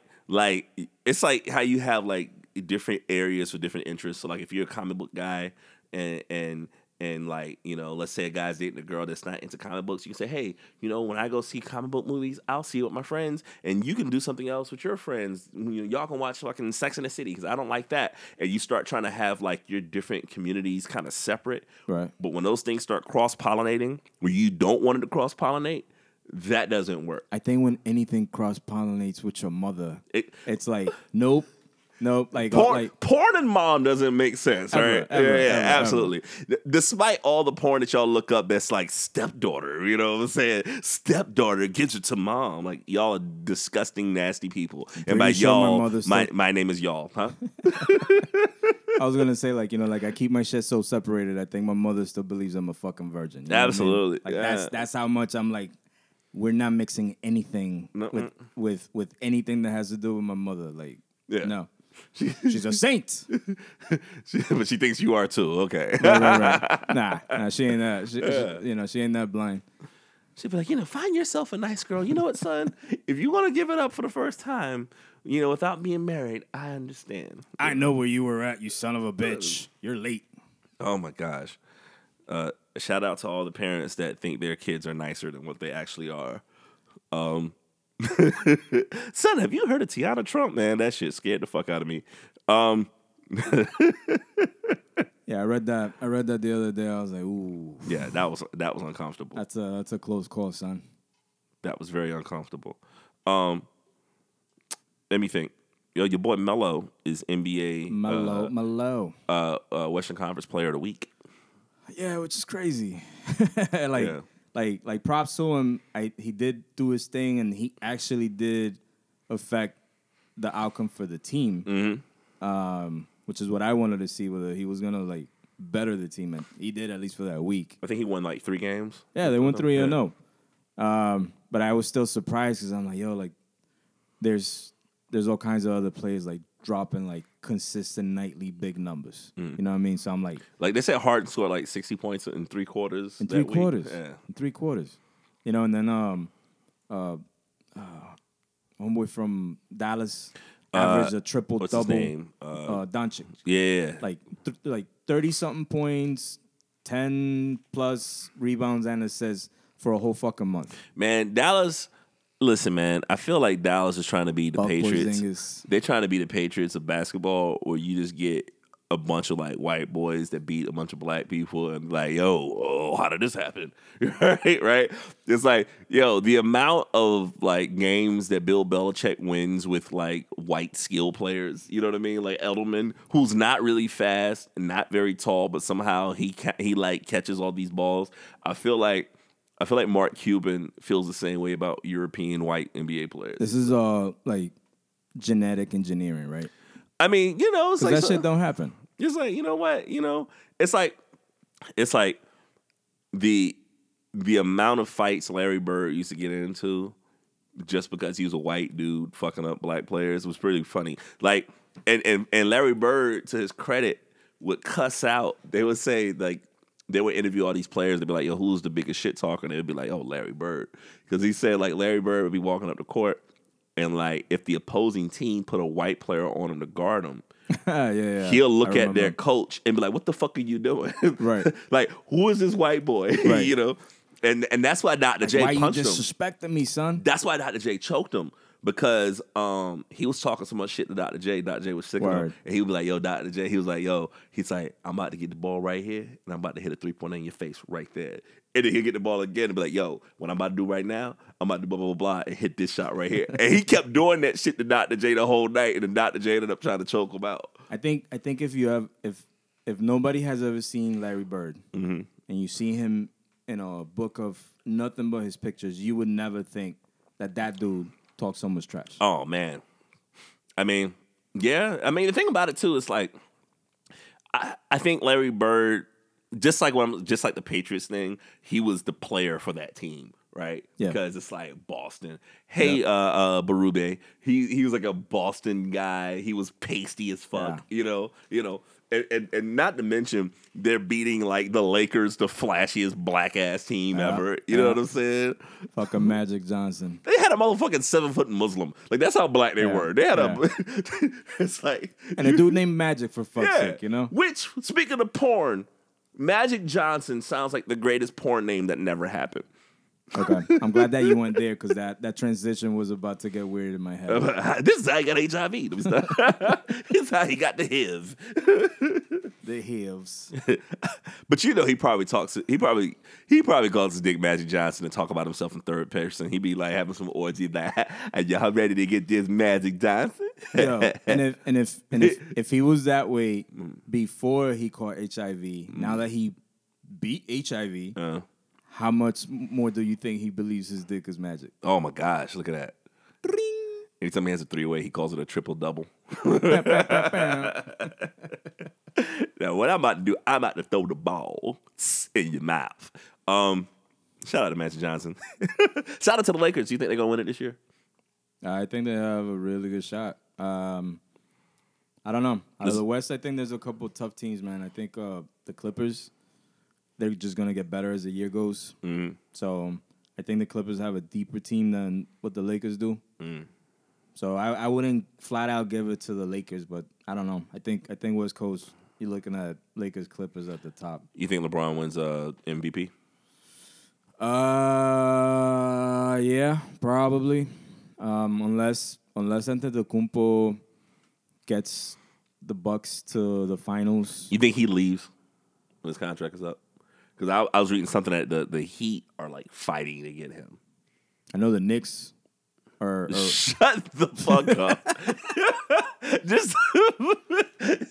it's like how you have, like, different areas for different interests. So, like, if you're a comic book guy and like, you know, let's say a guy's dating a girl that's not into comic books. You can say, hey, you know, when I go see comic book movies, I'll see it with my friends. And you can do something else with your friends. You know, y'all can watch fucking Sex and the City because I don't like that. And you start trying to have like your different communities kind of separate. Right. But when those things start cross-pollinating where you don't want it to cross-pollinate, that doesn't work. I think when anything cross-pollinates with your mother, it's like, nope. No, like porn and mom doesn't make sense, right? Ever, absolutely. Despite all the porn that y'all look up that's like stepdaughter, you know what I'm saying? Stepdaughter gives it to mom. Like, y'all are disgusting, nasty people. And by y'all, my name is y'all, huh? I was going to say, like, you know, like, I keep my shit so separated, I think my mother still believes I'm a fucking virgin. You know absolutely. I mean? Like, that's how much I'm like, we're not mixing anything with anything that has to do with my mother. Like, no. She's a saint. But she thinks you are too. Okay. Right. Nah, she ain't that. She, you know, she ain't that blind. She'd be like, you know, find yourself a nice girl. You know what, son? If you want to give it up for the first time, you know, without being married, I understand. I know where you were at, you son of a bitch. You're late. Oh, my gosh. Shout out to all the parents that think their kids are nicer than what they actually are. Son, have you heard of Tiana Trump? Man, that shit scared the fuck out of me. Yeah, I read that the other day. I was like, ooh. Yeah, that was uncomfortable. That's a close call, son. That was very uncomfortable. Let me think. Yo, your boy Melo is NBA Melo. Western Conference Player of the Week. Yeah, which is crazy. Like props to him. He did do his thing, and he actually did affect the outcome for the team, which is what I wanted to see, whether he was going to, like, better the team. And he did, at least for that week. I think he won, like, 3 games. Yeah, they won 3-0. But I was still surprised because I'm like, yo, like, there's all kinds of other players, like, dropping, like, consistent nightly big numbers. You know what I mean? So I'm like... Like, they said Harden scored, like, 60 points in 3 quarters. You know, and then homeboy from Dallas averaged a triple-double. What's his name? Doncic. Yeah. Like 30-something points, 10-plus rebounds, and assists for a whole fucking month. Man, Dallas... Listen, man, I feel like Dallas is trying to be the Patriots. They're trying to be the Patriots of basketball, where you just get a bunch of like white boys that beat a bunch of black people and like, how did this happen? right? It's like, the amount of like games that Bill Belichick wins with like white skill players, you know what I mean? Like Edelman, who's not really fast, not very tall, but somehow he like catches all these balls. I feel like Mark Cuban feels the same way about European white NBA players. This is all like genetic engineering, right? I mean, it's like that shit don't happen. It's like, you know what? It's like the amount of fights Larry Bird used to get into just because he was a white dude fucking up black players was pretty funny. Like, and Larry Bird, to his credit, would cuss out. They would say, like, they would interview all these players. They'd be like, who's the biggest shit talker? And they'd be like, Larry Bird. Because he said, like, Larry Bird would be walking up the court. And, like, if the opposing team put a white player on him to guard him, he'll look at their coach and be like, what the fuck are you doing? Right. Like, who is this white boy? Right. And that's why Dr. J punched him. Why you disrespecting me, son? That's why Dr. J choked him, because he was talking so much shit to Dr. J. Dr. J was sick of him. And he would be like, Dr. J, he was like, he's like, I'm about to get the ball right here, and I'm about to hit a three-pointer in your face right there. And then he'll get the ball again and be like, what I'm about to do right now, I'm about to blah, blah, blah, blah, and hit this shot right here. And he kept doing that shit to Dr. J the whole night, and then Dr. J ended up trying to choke him out. I think if you have, if nobody has ever seen Larry Bird, mm-hmm. and you see him in a book of nothing but his pictures, you would never think that dude talk so much trash. Oh, man. I mean, yeah. I mean, the thing about it, too, is like, I think Larry Bird, just like the Patriots thing, he was the player for that team, right? Yeah. Because it's like Boston. Hey, Berube, he was like a Boston guy. He was pasty as fuck, you know. And not to mention, they're beating, like, the Lakers, the flashiest black-ass team ever. You know what I'm saying? Fucking Magic Johnson. They had a motherfucking 7-foot Muslim. Like, that's how black they were. They had a... It's like... And a dude named Magic, for fuck's sake, you know? Which, speaking of porn, Magic Johnson sounds like the greatest porn name that never happened. Okay. I'm glad that you went there, because that transition was about to get weird in my head. This is how he got HIV. This is how he got the HIV. The HIVs. But he probably talks. He probably calls his dick Magic Johnson and talk about himself in third person. He'd be like having some orgy, like, "Are y'all ready to get this Magic Johnson?" Yo, and if he was that way before he caught HIV, now that he beat HIV. How much more do you think he believes his dick is magic? Oh, my gosh. Look at that. Ring. Anytime he has a three-way, he calls it a triple-double. Now, what I'm about to do, I'm about to throw the ball in your mouth. Shout out to Magic Johnson. Shout out to the Lakers. Do you think they're going to win it this year? I think they have a really good shot. I don't know. Out of the West, I think there's a couple tough teams, man. I think the Clippers... They're just going to get better as the year goes. Mm-hmm. So I think the Clippers have a deeper team than what the Lakers do. Mm. So I wouldn't flat out give it to the Lakers, but I don't know. I think West Coast, you're looking at Lakers, Clippers at the top. You think LeBron wins MVP? Yeah, probably. Unless Antetokounmpo gets the Bucks to the finals. You think he leaves when his contract is up? Because I was reading something that the Heat are, like, fighting to get him. I know the Knicks are... Shut the fuck up. Just...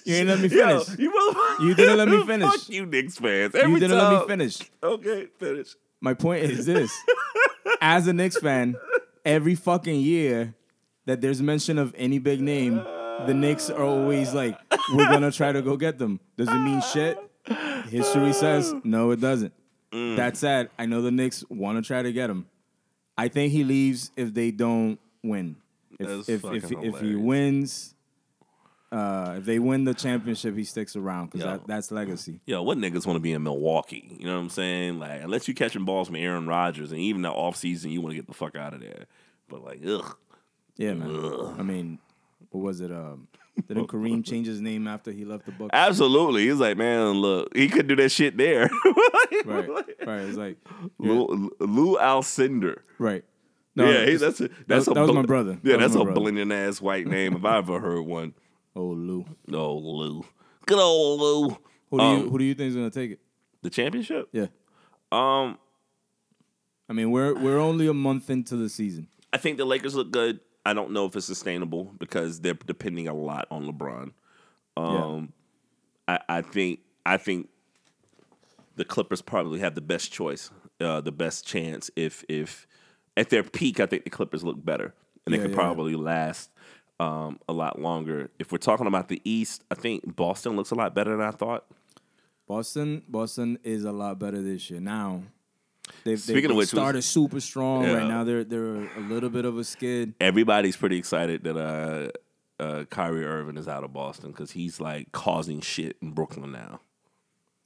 You ain't let me finish. You didn't let me finish. Fuck you, Knicks fans. Let me finish. Okay, finish. My point is this. As a Knicks fan, every fucking year that there's mention of any big name, the Knicks are always like, we're going to try to go get them. Does it mean shit? History says, no, it doesn't. Mm. That said, I know the Knicks want to try to get him. I think he leaves if they don't win. If he wins, if they win the championship, he sticks around because that's legacy. Yo, what niggas want to be in Milwaukee? You know what I'm saying? Like, unless you're catching balls from Aaron Rodgers, and even the offseason, you want to get the fuck out of there. But, like, ugh. Yeah, man. Ugh. I mean, what was it? Didn't Kareem change his name after he left the Bucks? Absolutely. He's like, man, look, he could do that shit there. Right. It's like Lou Alcindor. Right. No, yeah, that was my brother. Yeah, that's a blending ass white name if I ever heard one. Oh, Lou. Good old Lou. Who do you think is going to take it? The championship? Yeah. I mean, we're only a month into the season. I think the Lakers look good. I don't know if it's sustainable because they're depending a lot on LeBron. I think the Clippers probably have the best choice, the best chance. If at their peak, I think the Clippers look better and they could probably last a lot longer. If we're talking about the East, I think Boston looks a lot better than I thought. Boston is a lot better this year. Now, Speaking of which, started super strong. Yeah. Right now, they're a little bit of a skid. Everybody's pretty excited that Kyrie Irving is out of Boston because he's like causing shit in Brooklyn now.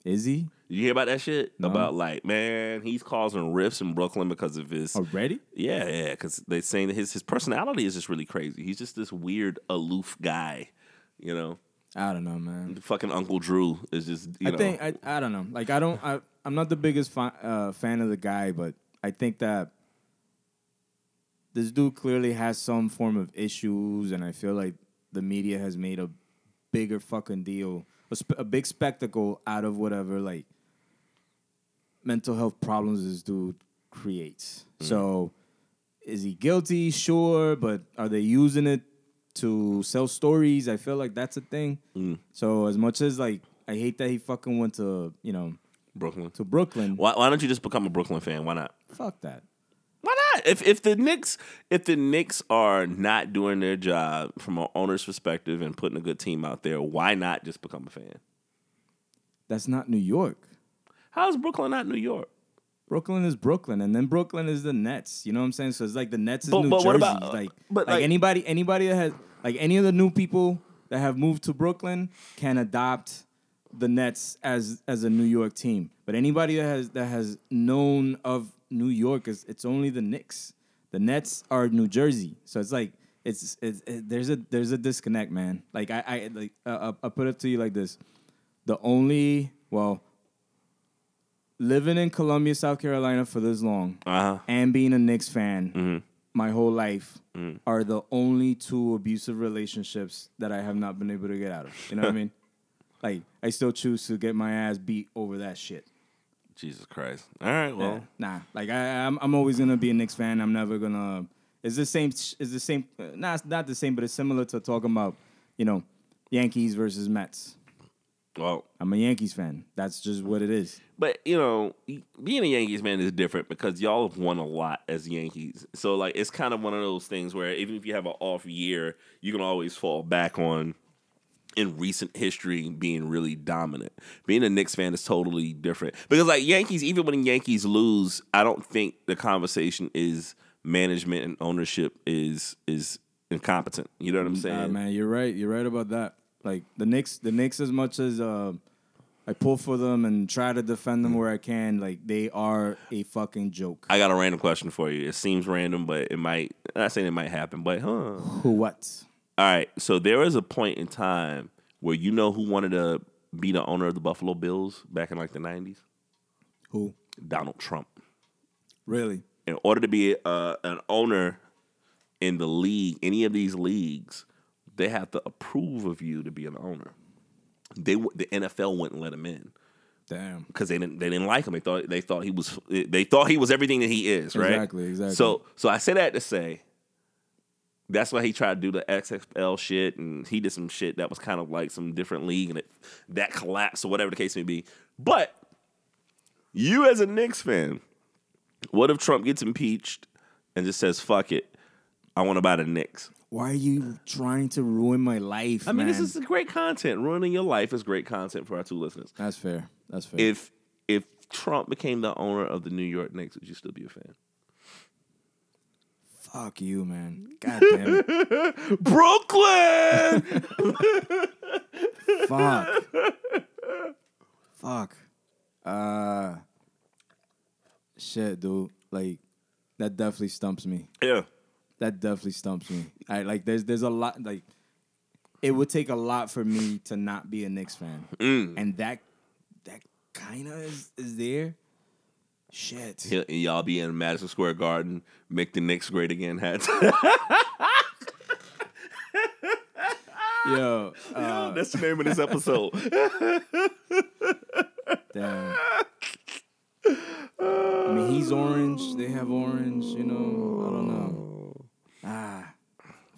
Is he? You hear about that shit? No. About like, man, he's causing rifts in Brooklyn because of his already. Yeah, because they're saying that his personality is just really crazy. He's just this weird aloof guy, you know. I don't know, man. Fucking Uncle Drew is just. I don't know. Like I'm not the biggest fan of the guy, but I think that this dude clearly has some form of issues, and I feel like the media has made a bigger fucking deal, a big spectacle out of whatever like mental health problems this dude creates. Mm. So, is he guilty? Sure, but are they using it to sell stories? I feel like that's a thing. Mm. So as much as like I hate that he fucking went to, you know, Brooklyn. To Brooklyn. Why don't you just become a Brooklyn fan? Why not? Fuck that. Why not? If the Knicks are not doing their job from an owner's perspective and putting a good team out there, why not just become a fan? That's not New York. How is Brooklyn not New York? Brooklyn is Brooklyn, and then Brooklyn is the Nets. You know what I'm saying? So it's like the Nets is New Jersey. What about, like anybody that has like any of the new people that have moved to Brooklyn can adopt the Nets as a New York team. But anybody that has known of New York is it's only the Knicks. The Nets are New Jersey. So it's like it's there's a disconnect, man. Like I put it to you like this: living in Columbia, South Carolina for this long and being a Knicks fan my whole life are the only two abusive relationships that I have not been able to get out of. You know what I mean? Like, I still choose to get my ass beat over that shit. Jesus Christ. All right, well. Yeah, nah, like, I'm always going to be a Knicks fan. I'm never going to. It's the same. Nah, it's not the same, but it's similar to talking about, you know, Yankees versus Mets. Well, I'm a Yankees fan. That's just what it is. But, you know, being a Yankees fan is different because y'all have won a lot as Yankees. So, like, it's kind of one of those things where even if you have an off year, you can always fall back on, in recent history, being really dominant. Being a Knicks fan is totally different. Because, like, Yankees, even when Yankees lose, I don't think the conversation is management and ownership is incompetent. You know what I'm saying? Man, you're right. You're right about that. Like, the Knicks, as much as I pull for them and try to defend them where I can, like, they are a fucking joke. I got a random question for you. It seems random, but it might, I'm not saying it might happen, but huh. Who what? All right, so there was a point in time where you know who wanted to be the owner of the Buffalo Bills back in, like, the 90s? Who? Donald Trump. Really? In order to be an owner in the league, any of these leagues, they have to approve of you to be an owner. The NFL wouldn't let him in. Damn. Because they didn't like him. They thought he was everything that he is, right? Exactly. So I say that to say that's why he tried to do the XFL shit, and he did some shit that was kind of like some different league, and that collapsed or whatever the case may be. But you as a Knicks fan, what if Trump gets impeached and just says, fuck it, I want to buy the Knicks? Why are you trying to ruin my life, man? I mean, this is great content. Ruining your life is great content for our two listeners. That's fair. If Trump became the owner of the New York Knicks, would you still be a fan? Fuck you, man. God damn it. Brooklyn! Fuck. Shit, dude. Like, that definitely stumps me. Yeah. That definitely stumps me. I like there's a lot, like it would take a lot for me to not be a Knicks fan. Mm. And that kind of is there. Shit. Y'all be in Madison Square Garden, make the Knicks great again hats. Yo, that's the name of this episode. Damn. I mean, he's orange. They have orange. You know, I don't know.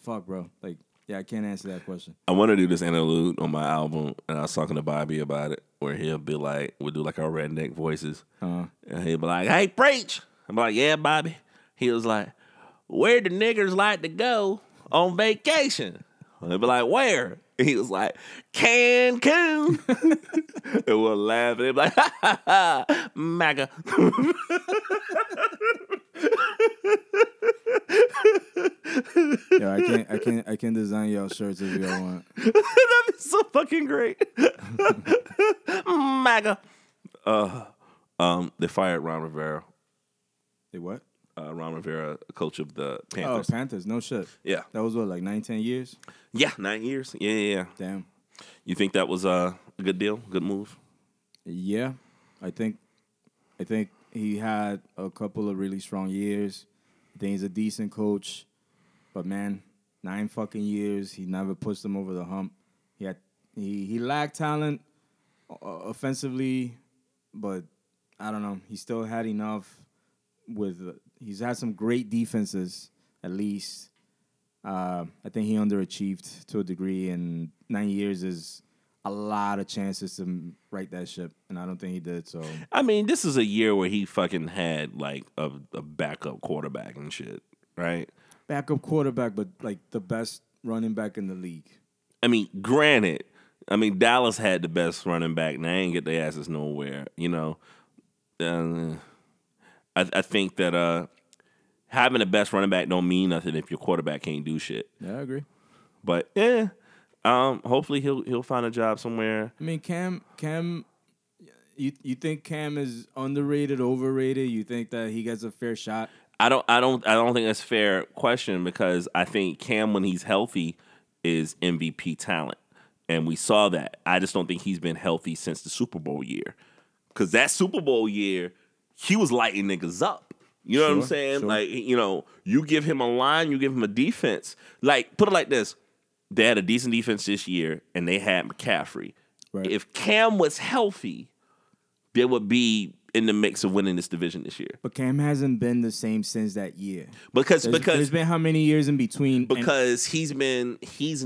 Fuck, bro. Like, yeah, I can't answer that question. I want to do this interlude on my album, and I was talking to Bobby about it, where he'll be like, we'll do like our redneck voices, and he'll be like, "Hey, preach." I'm like, "Yeah, Bobby." He was like, "Where do niggers like to go on vacation?" They'd be like, "Where?" He was like, "Cancun." And we'll laugh. They'd be like, "Ha ha ha, MAGA." Yo, I can design y'all shirts if y'all want. That'd be so fucking great. MAGA. They fired Ron Rivera. They what? Ron Rivera, coach of the Panthers. Oh, Panthers, no shit. Yeah. That was what, like 9-10 years? Yeah, 9 years. Yeah. Damn. You think that was a good deal, good move? Yeah. I think he had a couple of really strong years. I think he's a decent coach. But, man, 9 fucking years, he never pushed them over the hump. He lacked talent offensively, but I don't know. He still had enough with... He's had some great defenses, at least. I think he underachieved to a degree, and 9 years is a lot of chances to right that ship, and I don't think he did. So I mean, this is a year where he fucking had like a backup quarterback and shit, right? Backup quarterback, but like the best running back in the league. I mean, granted, Dallas had the best running back, and they ain't get their asses nowhere, you know. I think that having the best running back don't mean nothing if your quarterback can't do shit. Yeah, I agree. But hopefully he'll find a job somewhere. I mean, Cam, you think Cam is underrated, overrated? You think that he gets a fair shot? I don't think that's a fair question, because I think Cam, when he's healthy, is MVP talent, and we saw that. I just don't think he's been healthy since the Super Bowl year, because that Super Bowl year, he was lighting niggas up. You know what I'm saying? Sure. Like, you know, you give him a line, you give him a defense. Like, put it like this. They had a decent defense this year, and they had McCaffrey. Right. If Cam was healthy, they would be in the mix of winning this division this year. But Cam hasn't been the same since that year. Because there's been how many years in between? Because he's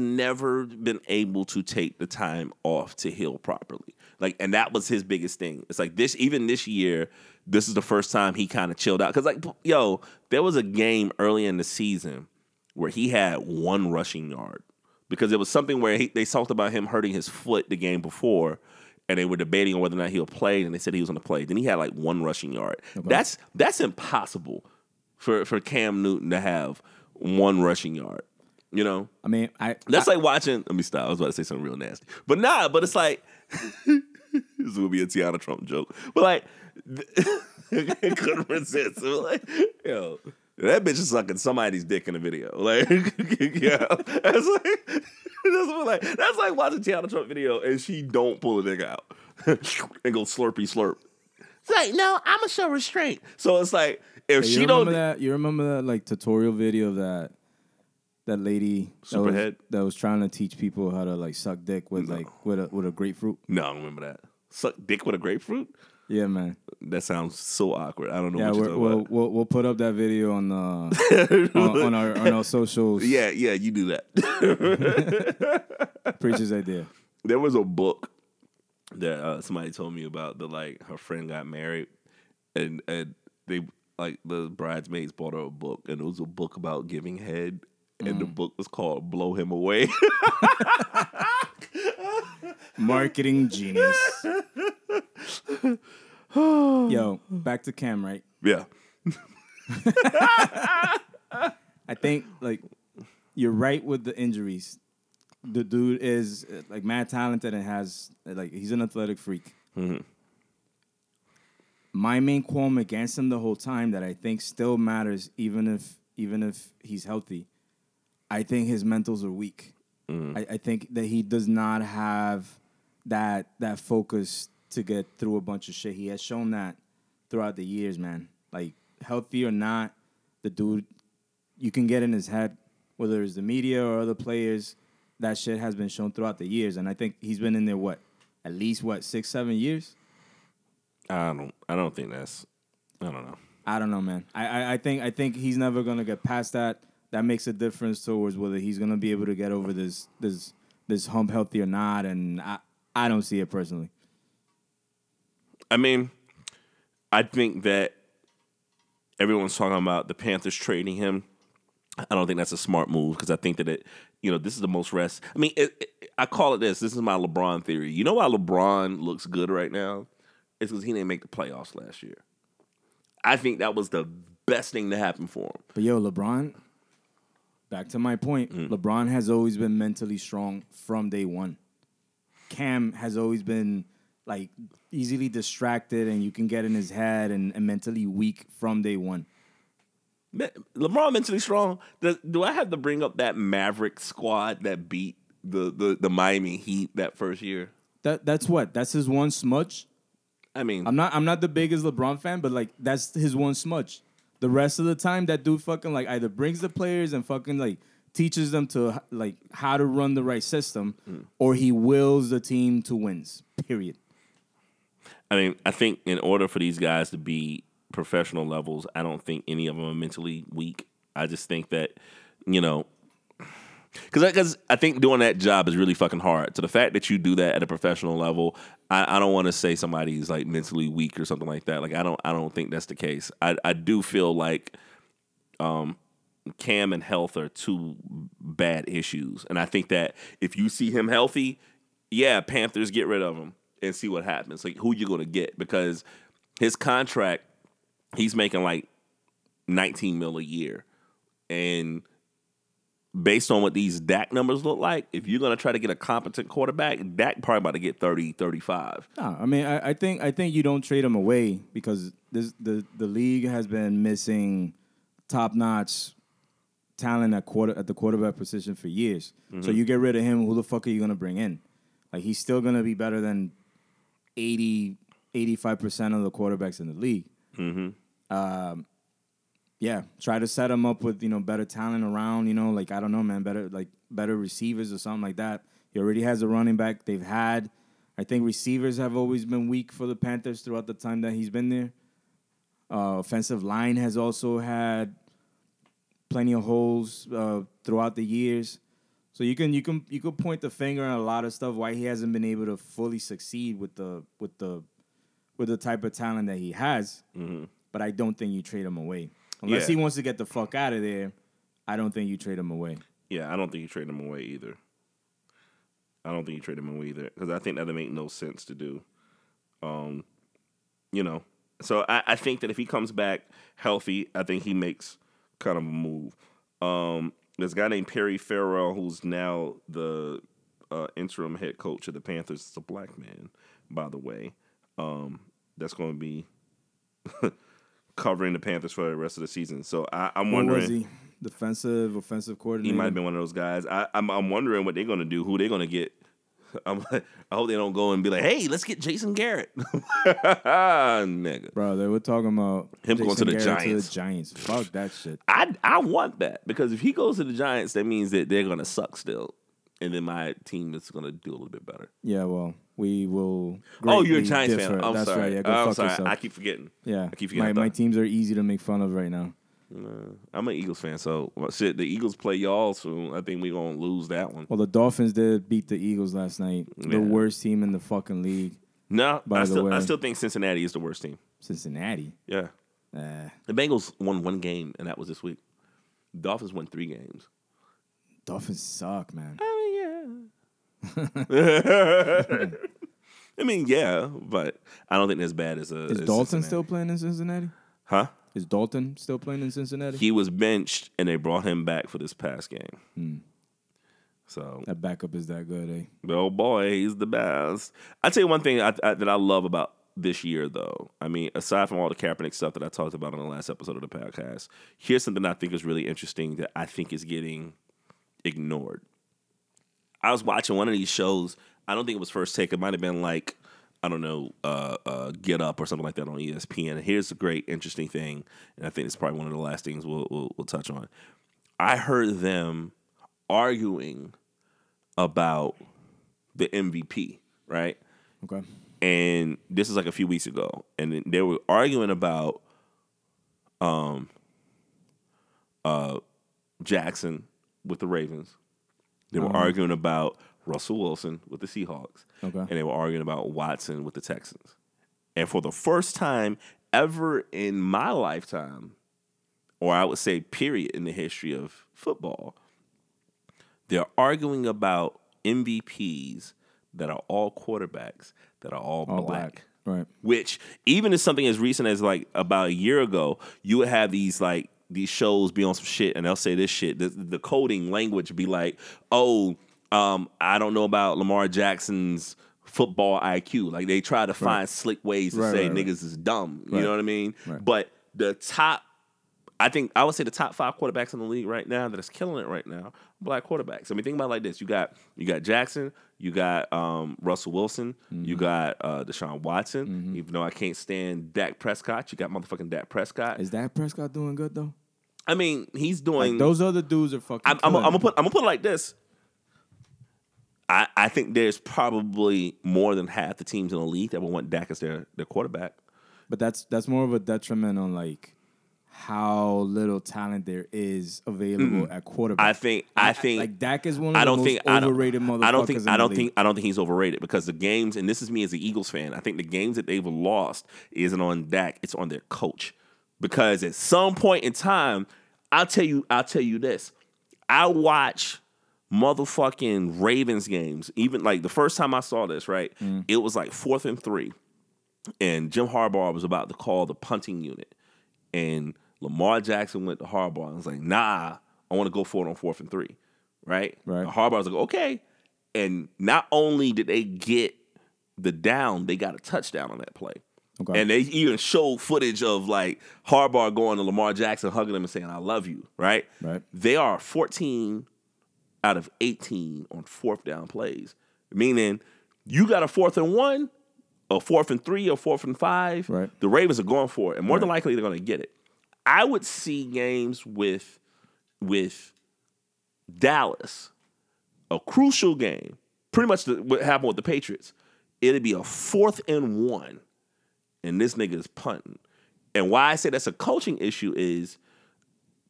never been able to take the time off to heal properly. Like, and that was his biggest thing. It's like this year, this is the first time he kind of chilled out. Because, like, yo, there was a game early in the season where he had 1 rushing yard. Because it was something where they talked about him hurting his foot the game before, and they were debating on whether or not he'll play, and they said he was going to play. Then he had, like, 1 rushing yard. Okay. That's impossible for Cam Newton to have 1 rushing yard, you know? I mean, that's like watching... Let me stop. I was about to say something real nasty. But nah, but it's like... This would be a Tiana Trump joke. But, like... I couldn't resist. It was like, yo, that bitch is sucking somebody's dick in a video. Like, yeah, that's like watching Tiana Trump video and she don't pull a dick out and go slurpy slurp. It's like, no, I'ma show restraint. So it's like, if hey, she don't, you remember that like tutorial video of that lady Superhead that was trying to teach people how to like suck dick with with a grapefruit. No, I don't remember that. Suck dick with a grapefruit. Yeah, man. That sounds so awkward. I don't know what you're talking about. We'll put up that video on our socials. Yeah, you do that. Preacher's idea. There was a book that somebody told me about that, like, her friend got married, and they, like, the bridesmaids bought her a book, and it was a book about giving head, and the book was called Blow Him Away. Marketing genius. Yo, back to Cam, right? Yeah. I think, like, you're right with the injuries. The dude is, like, mad talented and has, like, he's an athletic freak. Mm-hmm. My main qualm against him the whole time that I think still matters, even if he's healthy, I think his mentals are weak. Mm-hmm. I think that he does not have that focus to get through a bunch of shit. He has shown that throughout the years, man. Like, healthy or not, the dude, you can get in his head, whether it's the media or other players. that shit has been shown throughout the years. And I think he's been in there, at least 6-7 years? I don't think that's... I don't know. I don't know, man. I think he's never going to get past that. That makes a difference towards whether he's going to be able to get over this hump healthy or not. And I don't see it personally. I mean, I think that everyone's talking about the Panthers trading him. I don't think that's a smart move because I think that this is the most rest. I mean, I call it this. This is my LeBron theory. You know why LeBron looks good right now? It's because he didn't make the playoffs last year. I think that was the best thing to happen for him. But yo, LeBron, back to my point, LeBron has always been mentally strong from day one. Cam has always been like easily distracted and you can get in his head and mentally weak from day one. LeBron mentally strong. Do I have to bring up that Maverick squad that beat the Miami Heat that first year? That's his one smudge. I mean, I'm not the biggest LeBron fan, but like that's his one smudge. The rest of the time, that dude fucking like either brings the players and fucking like teaches them to like how to run the right system, or he wills the team to wins. Period. I mean, I think in order for these guys to be professional levels, I don't think any of them are mentally weak. I just think that because I think doing that job is really fucking hard. So the fact that you do that at a professional level, I don't want to say somebody's like mentally weak or something like that. Like I don't think that's the case. I do feel like Cam and health are two bad issues, and I think that if you see him healthy, yeah, Panthers get rid of him and see what happens. Like who you gonna get because his contract, he's making like $19 million a year, and based on what these Dak numbers look like, if you're going to try to get a competent quarterback, Dak probably about to get 30, 35. No, I mean, I think you don't trade him away because the league has been missing top-notch talent at the quarterback position for years. Mm-hmm. So you get rid of him, who the fuck are you going to bring in? Like, he's still going to be better than 80, 85% of the quarterbacks in the league. Mm-hmm. Yeah, try to set him up with, better talent around, like, I don't know, man, better receivers or something like that. He already has a running back they've had. I think receivers have always been weak for the Panthers throughout the time that he's been there. Offensive line has also had plenty of holes throughout the years. So you can point the finger on a lot of stuff why he hasn't been able to fully succeed with the type of talent that he has. Mm-hmm. But I don't think you trade him away. Unless he wants to get the fuck out of there, I don't think you trade him away. Yeah, I don't think you trade him away either. Because I think that would make no sense to do. So I think that if he comes back healthy, I think he makes kind of a move. There's a guy named Perry Farrell who's now the interim head coach of the Panthers. It's a black man, by the way. That's going to be... covering the Panthers for the rest of the season. So I'm wondering... Who was he? Defensive, offensive coordinator? He might have been one of those guys. I'm wondering what they're going to do, who they're going to get. I hope they don't go and be like, hey, let's get Jason Garrett. Nigga. Bro, they were talking about him Jason going to the Garrett Giants. Fuck that shit. I want that because if he goes to the Giants, that means that they're going to suck still. And then my team is going to do a little bit better. Yeah, well, we will. Oh, you're a Giants fan. I'm sorry. Right. Yeah, go fuck yourself. I keep forgetting. Yeah. My teams are easy to make fun of right now. I'm an Eagles fan, so shit, the Eagles play y'all soon. I think we're going to lose that one. Well, the Dolphins did beat the Eagles last night. Yeah. The worst team in the fucking league. No, I still think Cincinnati is the worst team. Cincinnati? Yeah. The Bengals won one game, and that was this week. The Dolphins won 3 games. Dolphins suck, man. I mean, yeah, but I don't think as bad as a. Is Dalton still playing in Cincinnati? Huh? Is Dalton still playing in Cincinnati? He was benched, and they brought him back for this past game. So that backup is that good, eh? But oh boy, he's the best. I tell you one thing that I love about this year, though. I mean, aside from all the Kaepernick stuff that I talked about on the last episode of the podcast, here's something I think is really interesting that I think is getting ignored. I was watching one of these shows. I don't think it was First Take. It might have been like, I don't know, Get Up or something like that on ESPN. And here's a great, interesting thing, and I think it's probably one of the last things we'll touch on. I heard them arguing about the MVP, right? Okay. And this is like a few weeks ago, and they were arguing about Jackson with the Ravens. They were arguing about Russell Wilson with the Seahawks. Okay. And they were arguing about Watson with the Texans. And for the first time ever in my lifetime, or I would say period in the history of football, they're arguing about MVPs that are all quarterbacks, that are all black. Right. Which, even if something as recent as like about a year ago, you would have these like these shows be on some shit and they'll say this shit. The coding language be like, oh, I don't know about Lamar Jackson's football IQ. Like they try to find slick ways to say niggas is dumb. You know what I mean? Right. But the top, I think I would say the top five quarterbacks in the league right now that is killing it right now, black quarterbacks. I mean, think about it like this. You got Jackson, you got Russell Wilson, you got Deshaun Watson. Even though I can't stand Dak Prescott, you got motherfucking Dak Prescott. Is Dak Prescott doing good though? I mean, he's doing. Like, those other dudes are fucking. I'm gonna put it like this. I think there's probably more than half the teams in the league that would want Dak as their quarterback. But that's more of a detriment on like how little talent there is available at quarterback. I think like Dak is one of the most overrated motherfuckers. I don't think he's overrated because the games, and this is me as an Eagles fan, I think the games that they've lost isn't on Dak, it's on their coach. Because at some point in time, I'll tell you this. I watch motherfucking Ravens games. Even like the first time I saw this, right? It was like 4th and 3. And Jim Harbaugh was about to call the punting unit. And Lamar Jackson went to Harbaugh and was like, nah, I want to go for it on 4th and 3. Right? Right. And Harbaugh was like, okay. And not only did they get the down, they got a touchdown on that play. Okay. And they even showed footage of like Harbaugh going to Lamar Jackson, hugging him and saying, I love you. Right? Right. They are 14 out of 18 on 4th down plays. Meaning you got a 4th and 1. Or 4th and 3 or 4th and 5, right. The Ravens are going for it. And more than likely, they're going to get it. I would see games with Dallas, a crucial game, pretty much what happened with the Patriots. It'd be a 4th and 1, and this nigga is punting. And why I say that's a coaching issue is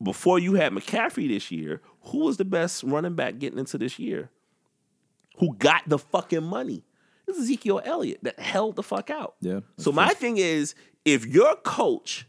before you had McCaffrey this year, who was the best running back getting into this year? Who got the fucking money? Ezekiel Elliott that held the fuck out. Yeah. So my thing is, if your coach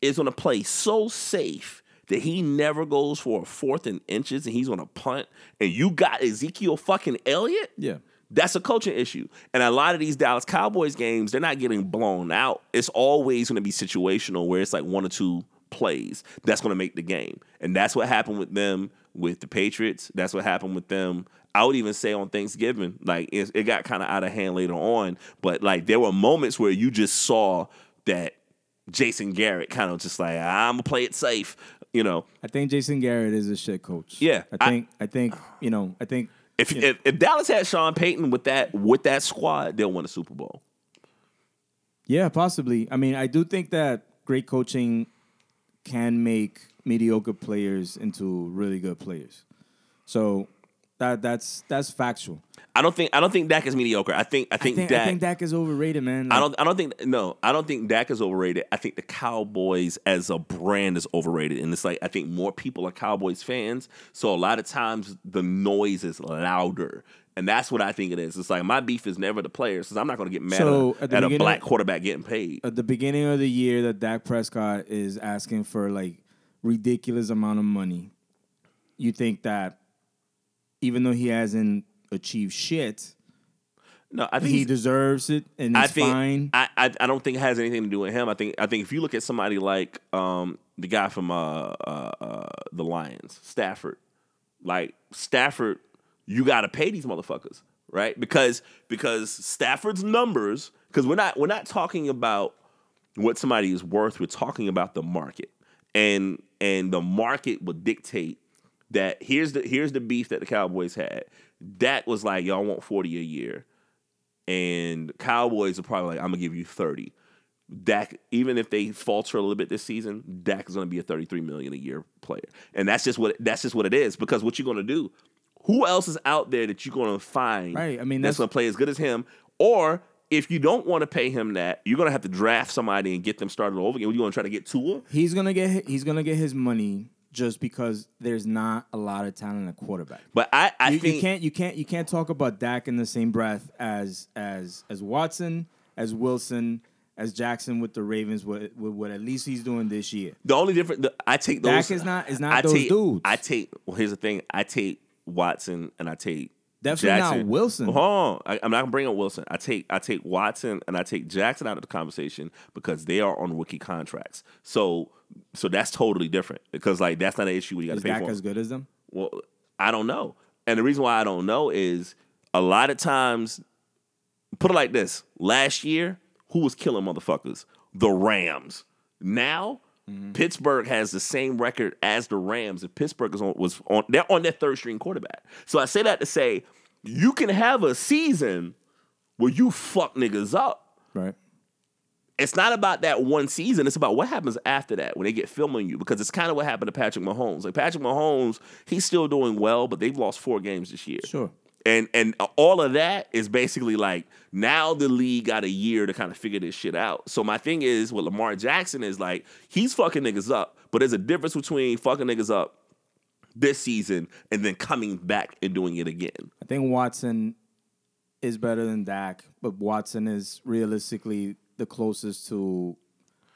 is going to play so safe that he never goes for a 4th and inches and he's going to punt and you got Ezekiel fucking Elliott, yeah, that's a coaching issue. And a lot of these Dallas Cowboys games, they're not getting blown out. It's always going to be situational where it's like one or two plays that's going to make the game. And that's what happened with them with the Patriots. That's what happened with them. I would even say on Thanksgiving, like it got kind of out of hand later on, but like there were moments where you just saw that Jason Garrett kind of just like, I'm gonna play it safe, you know. I think Jason Garrett is a shit coach. Yeah, I think if Dallas had Sean Payton with that squad, they'll win a Super Bowl. Yeah, possibly. I mean, I do think that great coaching can make mediocre players into really good players. So. That's factual. I don't think Dak is mediocre. I think Dak is overrated, man. Like, I don't think Dak is overrated. I think the Cowboys as a brand is overrated, and it's like I think more people are Cowboys fans, so a lot of times the noise is louder, and that's what I think it is. It's like my beef is never the players, because I'm not going to get mad at a black quarterback getting paid. At the beginning of the year, that Dak Prescott is asking for like ridiculous amount of money. You think that? Even though he hasn't achieved shit, no, I think he deserves it, and it's fine. I don't think it has anything to do with him. I think if you look at somebody like the guy from the Lions, Stafford, like Stafford, you got to pay these motherfuckers, right? Because Stafford's numbers, because we're not talking about what somebody is worth. We're talking about the market, and the market will dictate. That here's the beef that the Cowboys had. Dak was like, y'all want 40 a year. And Cowboys are probably like, I'm going to give you 30. Dak, even if they falter a little bit this season, Dak is going to be a $33 million a year player. And that's just what it is. Because what you're going to do, Who else is out there that you're going to find right. I mean, that's going to play as good as him? Or if you don't want to pay him that, you're going to have to draft somebody and get them started all over again. You're going to try to get Tua? He's going to get his money just because there's not a lot of talent at quarterback. But I think you can't talk about Dak in the same breath as Watson, as Wilson, as Jackson with the Ravens, with what at least he's doing this year. The only difference, I take those. Dak is not those dudes. Well, here's the thing. I take Watson and I take definitely Jackson. Not Wilson. Well, hold on. I'm not gonna bring up Wilson. I take Watson and I take Jackson out of the conversation because they are on rookie contracts. So that's totally different because like that's not an issue where you got to pay for. Is Dak as good as them? Well, I don't know. And the reason why I don't know is a lot of times, put it like this: last year, who was killing motherfuckers? The Rams. Now. Mm-hmm. Pittsburgh has the same record as the Rams, and Pittsburgh was on. They're on their third string quarterback. So I say that to say you can have a season where you fuck niggas up. Right. It's not about that one season. It's about what happens after that when they get filming you, because it's kind of what happened to Patrick Mahomes. Like Patrick Mahomes, he's still doing well, but they've lost 4 games this year. Sure. And all of that is basically like now the league got a year to kind of figure this shit out. So my thing is with Lamar Jackson is like he's fucking niggas up, but there's a difference between fucking niggas up this season and then coming back and doing it again. I think Watson is better than Dak, but Watson is realistically the closest to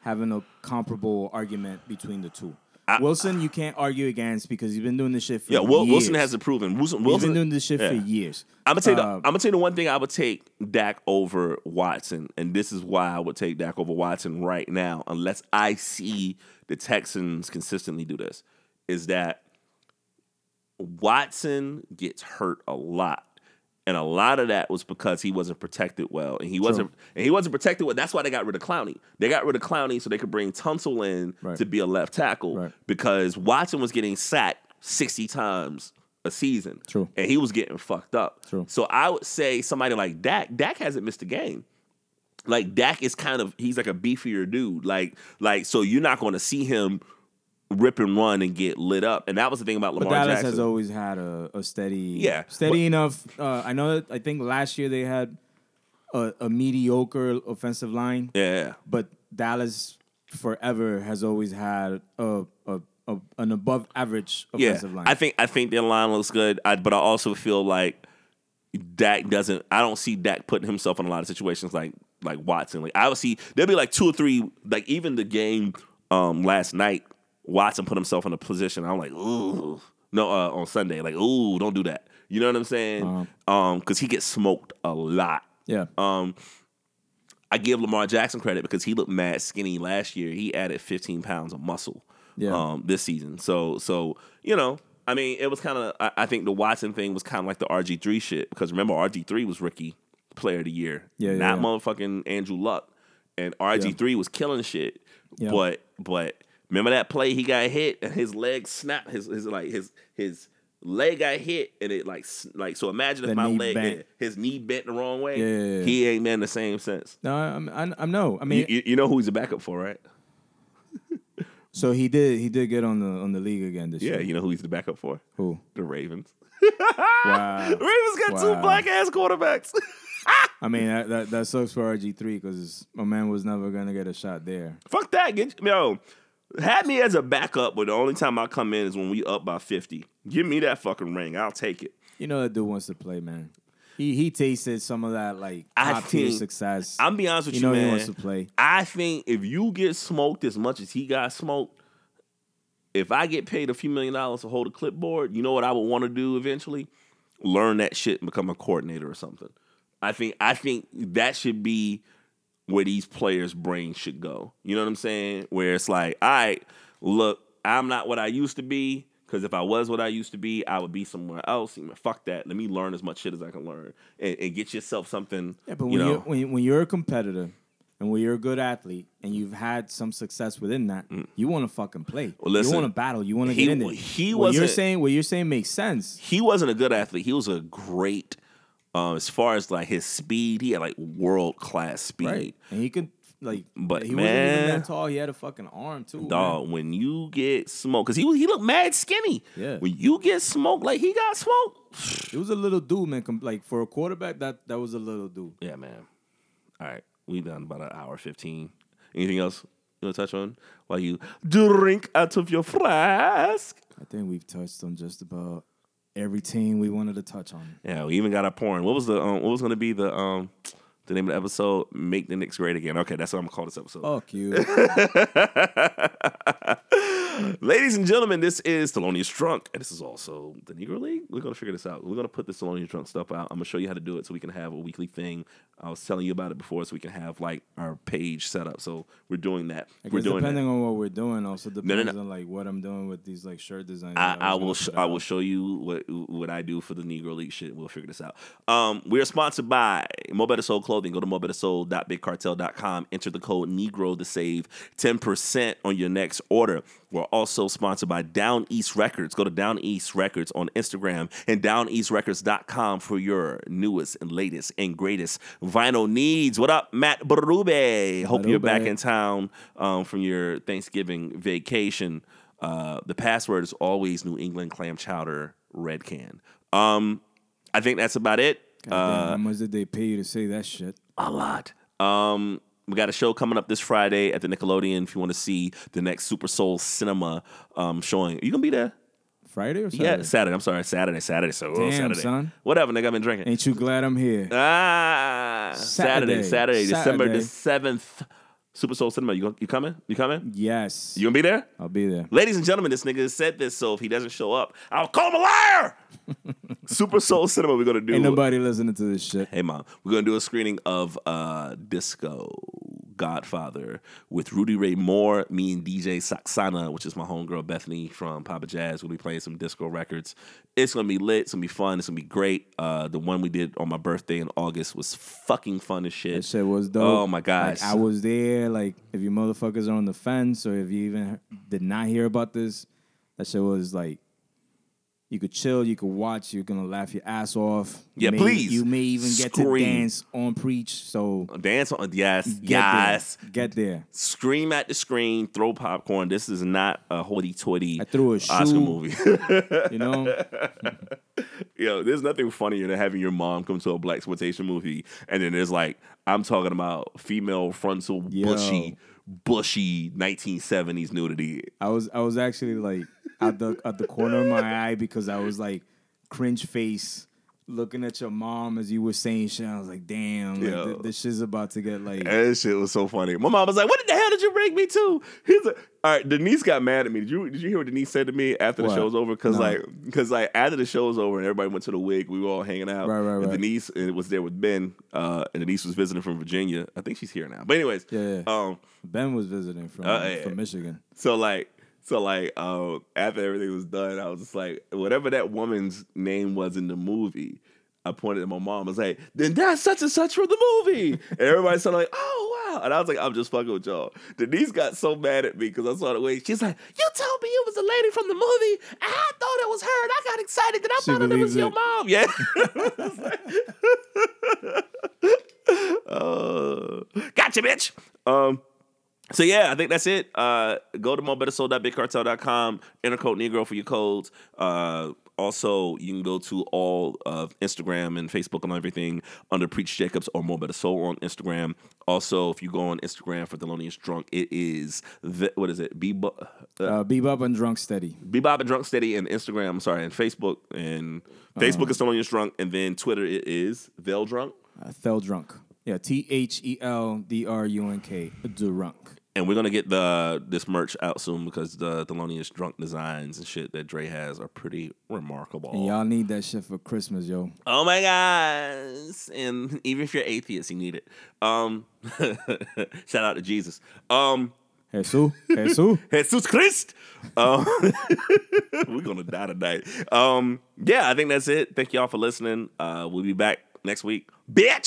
having a comparable argument between the two. Wilson, you can't argue against because he's been doing this shit for years. Wilson has it proven. Wilson been doing this shit for years. I'm gonna tell you the one thing I would take Dak over Watson, and this is why I would take Dak over Watson right now, unless I see the Texans consistently do this, is that Watson gets hurt a lot. And a lot of that was because he wasn't protected well. And he wasn't protected well. That's why they got rid of Clowney. They got rid of Clowney so they could bring Tunsil in to be a left tackle. Right. Because Watson was getting sacked 60 times a season. True. And he was getting fucked up. True. So I would say somebody like Dak hasn't missed a game. Like Dak is he's like a beefier dude. Like so you're not going to see him rip and run and get lit up, and that was the thing about Lamar Jackson. But Dallas has always had a steady enough. I know. I think last year they had a mediocre offensive line. Yeah, but Dallas forever has always had an above average offensive line. I think their line looks good, but I also feel like Dak doesn't. I don't see Dak putting himself in a lot of situations like Watson. Like I would see there'll be like 2 or 3. Like even the game last night. Watson put himself in a position. I'm like, ooh, no, on Sunday, like, ooh, don't do that. You know what I'm saying? Because he gets smoked a lot. Yeah. I give Lamar Jackson credit because he looked mad skinny last year. He added 15 pounds of muscle. Yeah. This season. So you know, I mean, it was kind of. I think the Watson thing was kind of like the RG3 shit because remember RG3 was Rookie Player of the Year. Yeah. Not motherfucking Andrew Luck, and RG3 was killing shit. Yeah. But. Remember that play he got hit and his leg snapped. His leg got hit and it like so. Imagine if my leg his knee bent the wrong way. Yeah. He ain't been the same since. No, I'm no. I mean, you know who he's a backup for, right? So he did get on the league again this year. Yeah, you know who he's the backup for? Who? The Ravens. Wow. Ravens got 2 black ass quarterbacks. I mean, that sucks for RG3 because my man was never gonna get a shot there. Fuck that, yo. Had me as a backup, but the only time I come in is when we up by 50. Give me that fucking ring. I'll take it. You know that dude wants to play, man. He tasted some of that, like, top-tier success. I'm be honest with you, man. You know he wants to play. I think if you get smoked as much as he got smoked, if I get paid a few $1 million to hold a clipboard, you know what I would want to do eventually? Learn that shit and become a coordinator or something. I think that should be where these players' brains should go. You know what I'm saying? Where it's like, all right, look, I'm not what I used to be, because if I was what I used to be, I would be somewhere else. Fuck that. Let me learn as much shit as I can learn and get yourself something. Yeah, but when you're a competitor and when you're a good athlete and you've had some success within that, you want to fucking play. Well, listen, you want to battle. You want to get in there. What you're saying makes sense. He wasn't a good athlete. He was a great athlete. As far as like his speed, he had like world class speed. Right. And he could Like, but he wasn't even that tall. He had a fucking arm too, dog. Man. When you get smoked, because he looked mad skinny. Yeah. When you get smoked, like he got smoked. It was a little dude, man. Like for a quarterback, that was a little dude. Yeah, man. All right, we done about an hour 15. Anything else you want to touch on while you drink out of your flask? I think we've touched on just about every team we wanted to touch on. Yeah, we even got our porn. What was the what was going to be the name of the episode? Make the Knicks Great Again. Okay, that's what I'm going to call this episode. Fuck you. Ladies and gentlemen, this is Thelonious Drunk, and this is also the Negro League. We're going to figure this out. We're going to put this Thelonious Drunk stuff out. I'm going to show you how to do it so we can have a weekly thing. I was telling you about it before, so we can have like our page set up. So we're doing that. Depending on what we're doing, also depends on like what I'm doing with these like shirt designs. I will show you what I do for the Negro League shit. We'll figure this out. We are sponsored by Mobetta Soul Clothing. Go to mobettasoul.bigcartel.com. Enter the code Negro to save 10% on your next order. We're also sponsored by Down East Records. Go to Down East Records on Instagram and downeastrecords.com for your newest and latest and greatest vinyl needs. What up, Matt Berube? Hope you're back in town from your Thanksgiving vacation. The password is always New England clam chowder red can. I think that's about it. Damn, how much did they pay you to say that shit? A lot. We got a show coming up this Friday at the Nickelodeon. If you want to see the next Super Soul Cinema showing, are you gonna be there? Friday or Saturday? Yeah, Saturday. I'm sorry. Saturday. So damn, Saturday. Son. Whatever, nigga. I've been drinking. Ain't you glad I'm here? Ah, Saturday. December the 7th. Super Soul Cinema. You coming? Yes. You gonna be there? I'll be there. Ladies and gentlemen, this nigga said this, so if he doesn't show up, I'll call him a liar. Super Soul Cinema. We're gonna do. Ain't nobody listening to this shit. Hey, mom. We're gonna do a screening of Disco Godfather with Rudy Ray Moore, me and DJ Saxana, which is my homegirl Bethany from Papa Jazz. We'll be playing some disco records. It's gonna be lit. It's gonna be fun. It's gonna be great. The one we did on my birthday in August was fucking fun as shit. That shit was dope. Oh my gosh, like, I was there. Like, if you motherfuckers are on the fence, or if you even did not hear about this, that shit was like, you could chill, you could watch, you're gonna laugh your ass off. Yeah, please. You may even get to dance on Preach. So dance on, yes, yes. Get there. Scream at the screen. Throw popcorn. This is not a hoity-toity Oscar movie. You know. Yo, there's nothing funnier than having your mom come to a blaxploitation movie, and then there's like, I'm talking about female frontal bushy 1970s nudity. I was actually like at the corner of my eye, because I was like cringe face looking at your mom as you were saying shit. I was like, damn, like, this shit's about to get like. And that shit was so funny. My mom was like, what the hell did you bring me to? All right, Denise got mad at me. Did you hear what Denise said to me after the show was over? Because after the show was over and everybody went to the wig, we were all hanging out. Right. And Denise was there with Ben, and Denise was visiting from Virginia. I think she's here now. But anyways. Yeah. Ben was visiting from Michigan. So, after everything was done, I was just like, whatever that woman's name was in the movie, I pointed at my mom. I was like, then that's such and such from the movie. And everybody started like, oh, wow. And I was like, I'm just fucking with y'all. Denise got so mad at me because I saw the way. She's like, you told me it was the lady from the movie, and I thought it was her, and I got excited that I thought it was your mom. Yeah. Gotcha, bitch. So, yeah, I think that's it. Go to mobettersoul.bigcartel.com, enter code Negro for your codes. Also, you can go to all of Instagram and Facebook and everything under Preach Jacobs or Mobetta Soul on Instagram. Also, if you go on Instagram for Thelonious Drunk, it is, what is it? Bebop and Drunk Steady. Bebop and Drunk Steady and Instagram, I'm sorry, and Facebook. And Facebook is Thelonious Drunk, and then Twitter it is Thel Drunk. Thel Drunk. Yeah, THELDRUNK, Drunk. And we're going to get this merch out soon, because the Thelonious Drunk designs and shit that Dre has are pretty remarkable. And y'all need that shit for Christmas, yo. Oh, my gosh. And even if you're atheist, you need it. Shout out to Jesus. Jesus Christ. We're going to die tonight. Yeah, I think that's it. Thank y'all for listening. We'll be back next week. Bitch!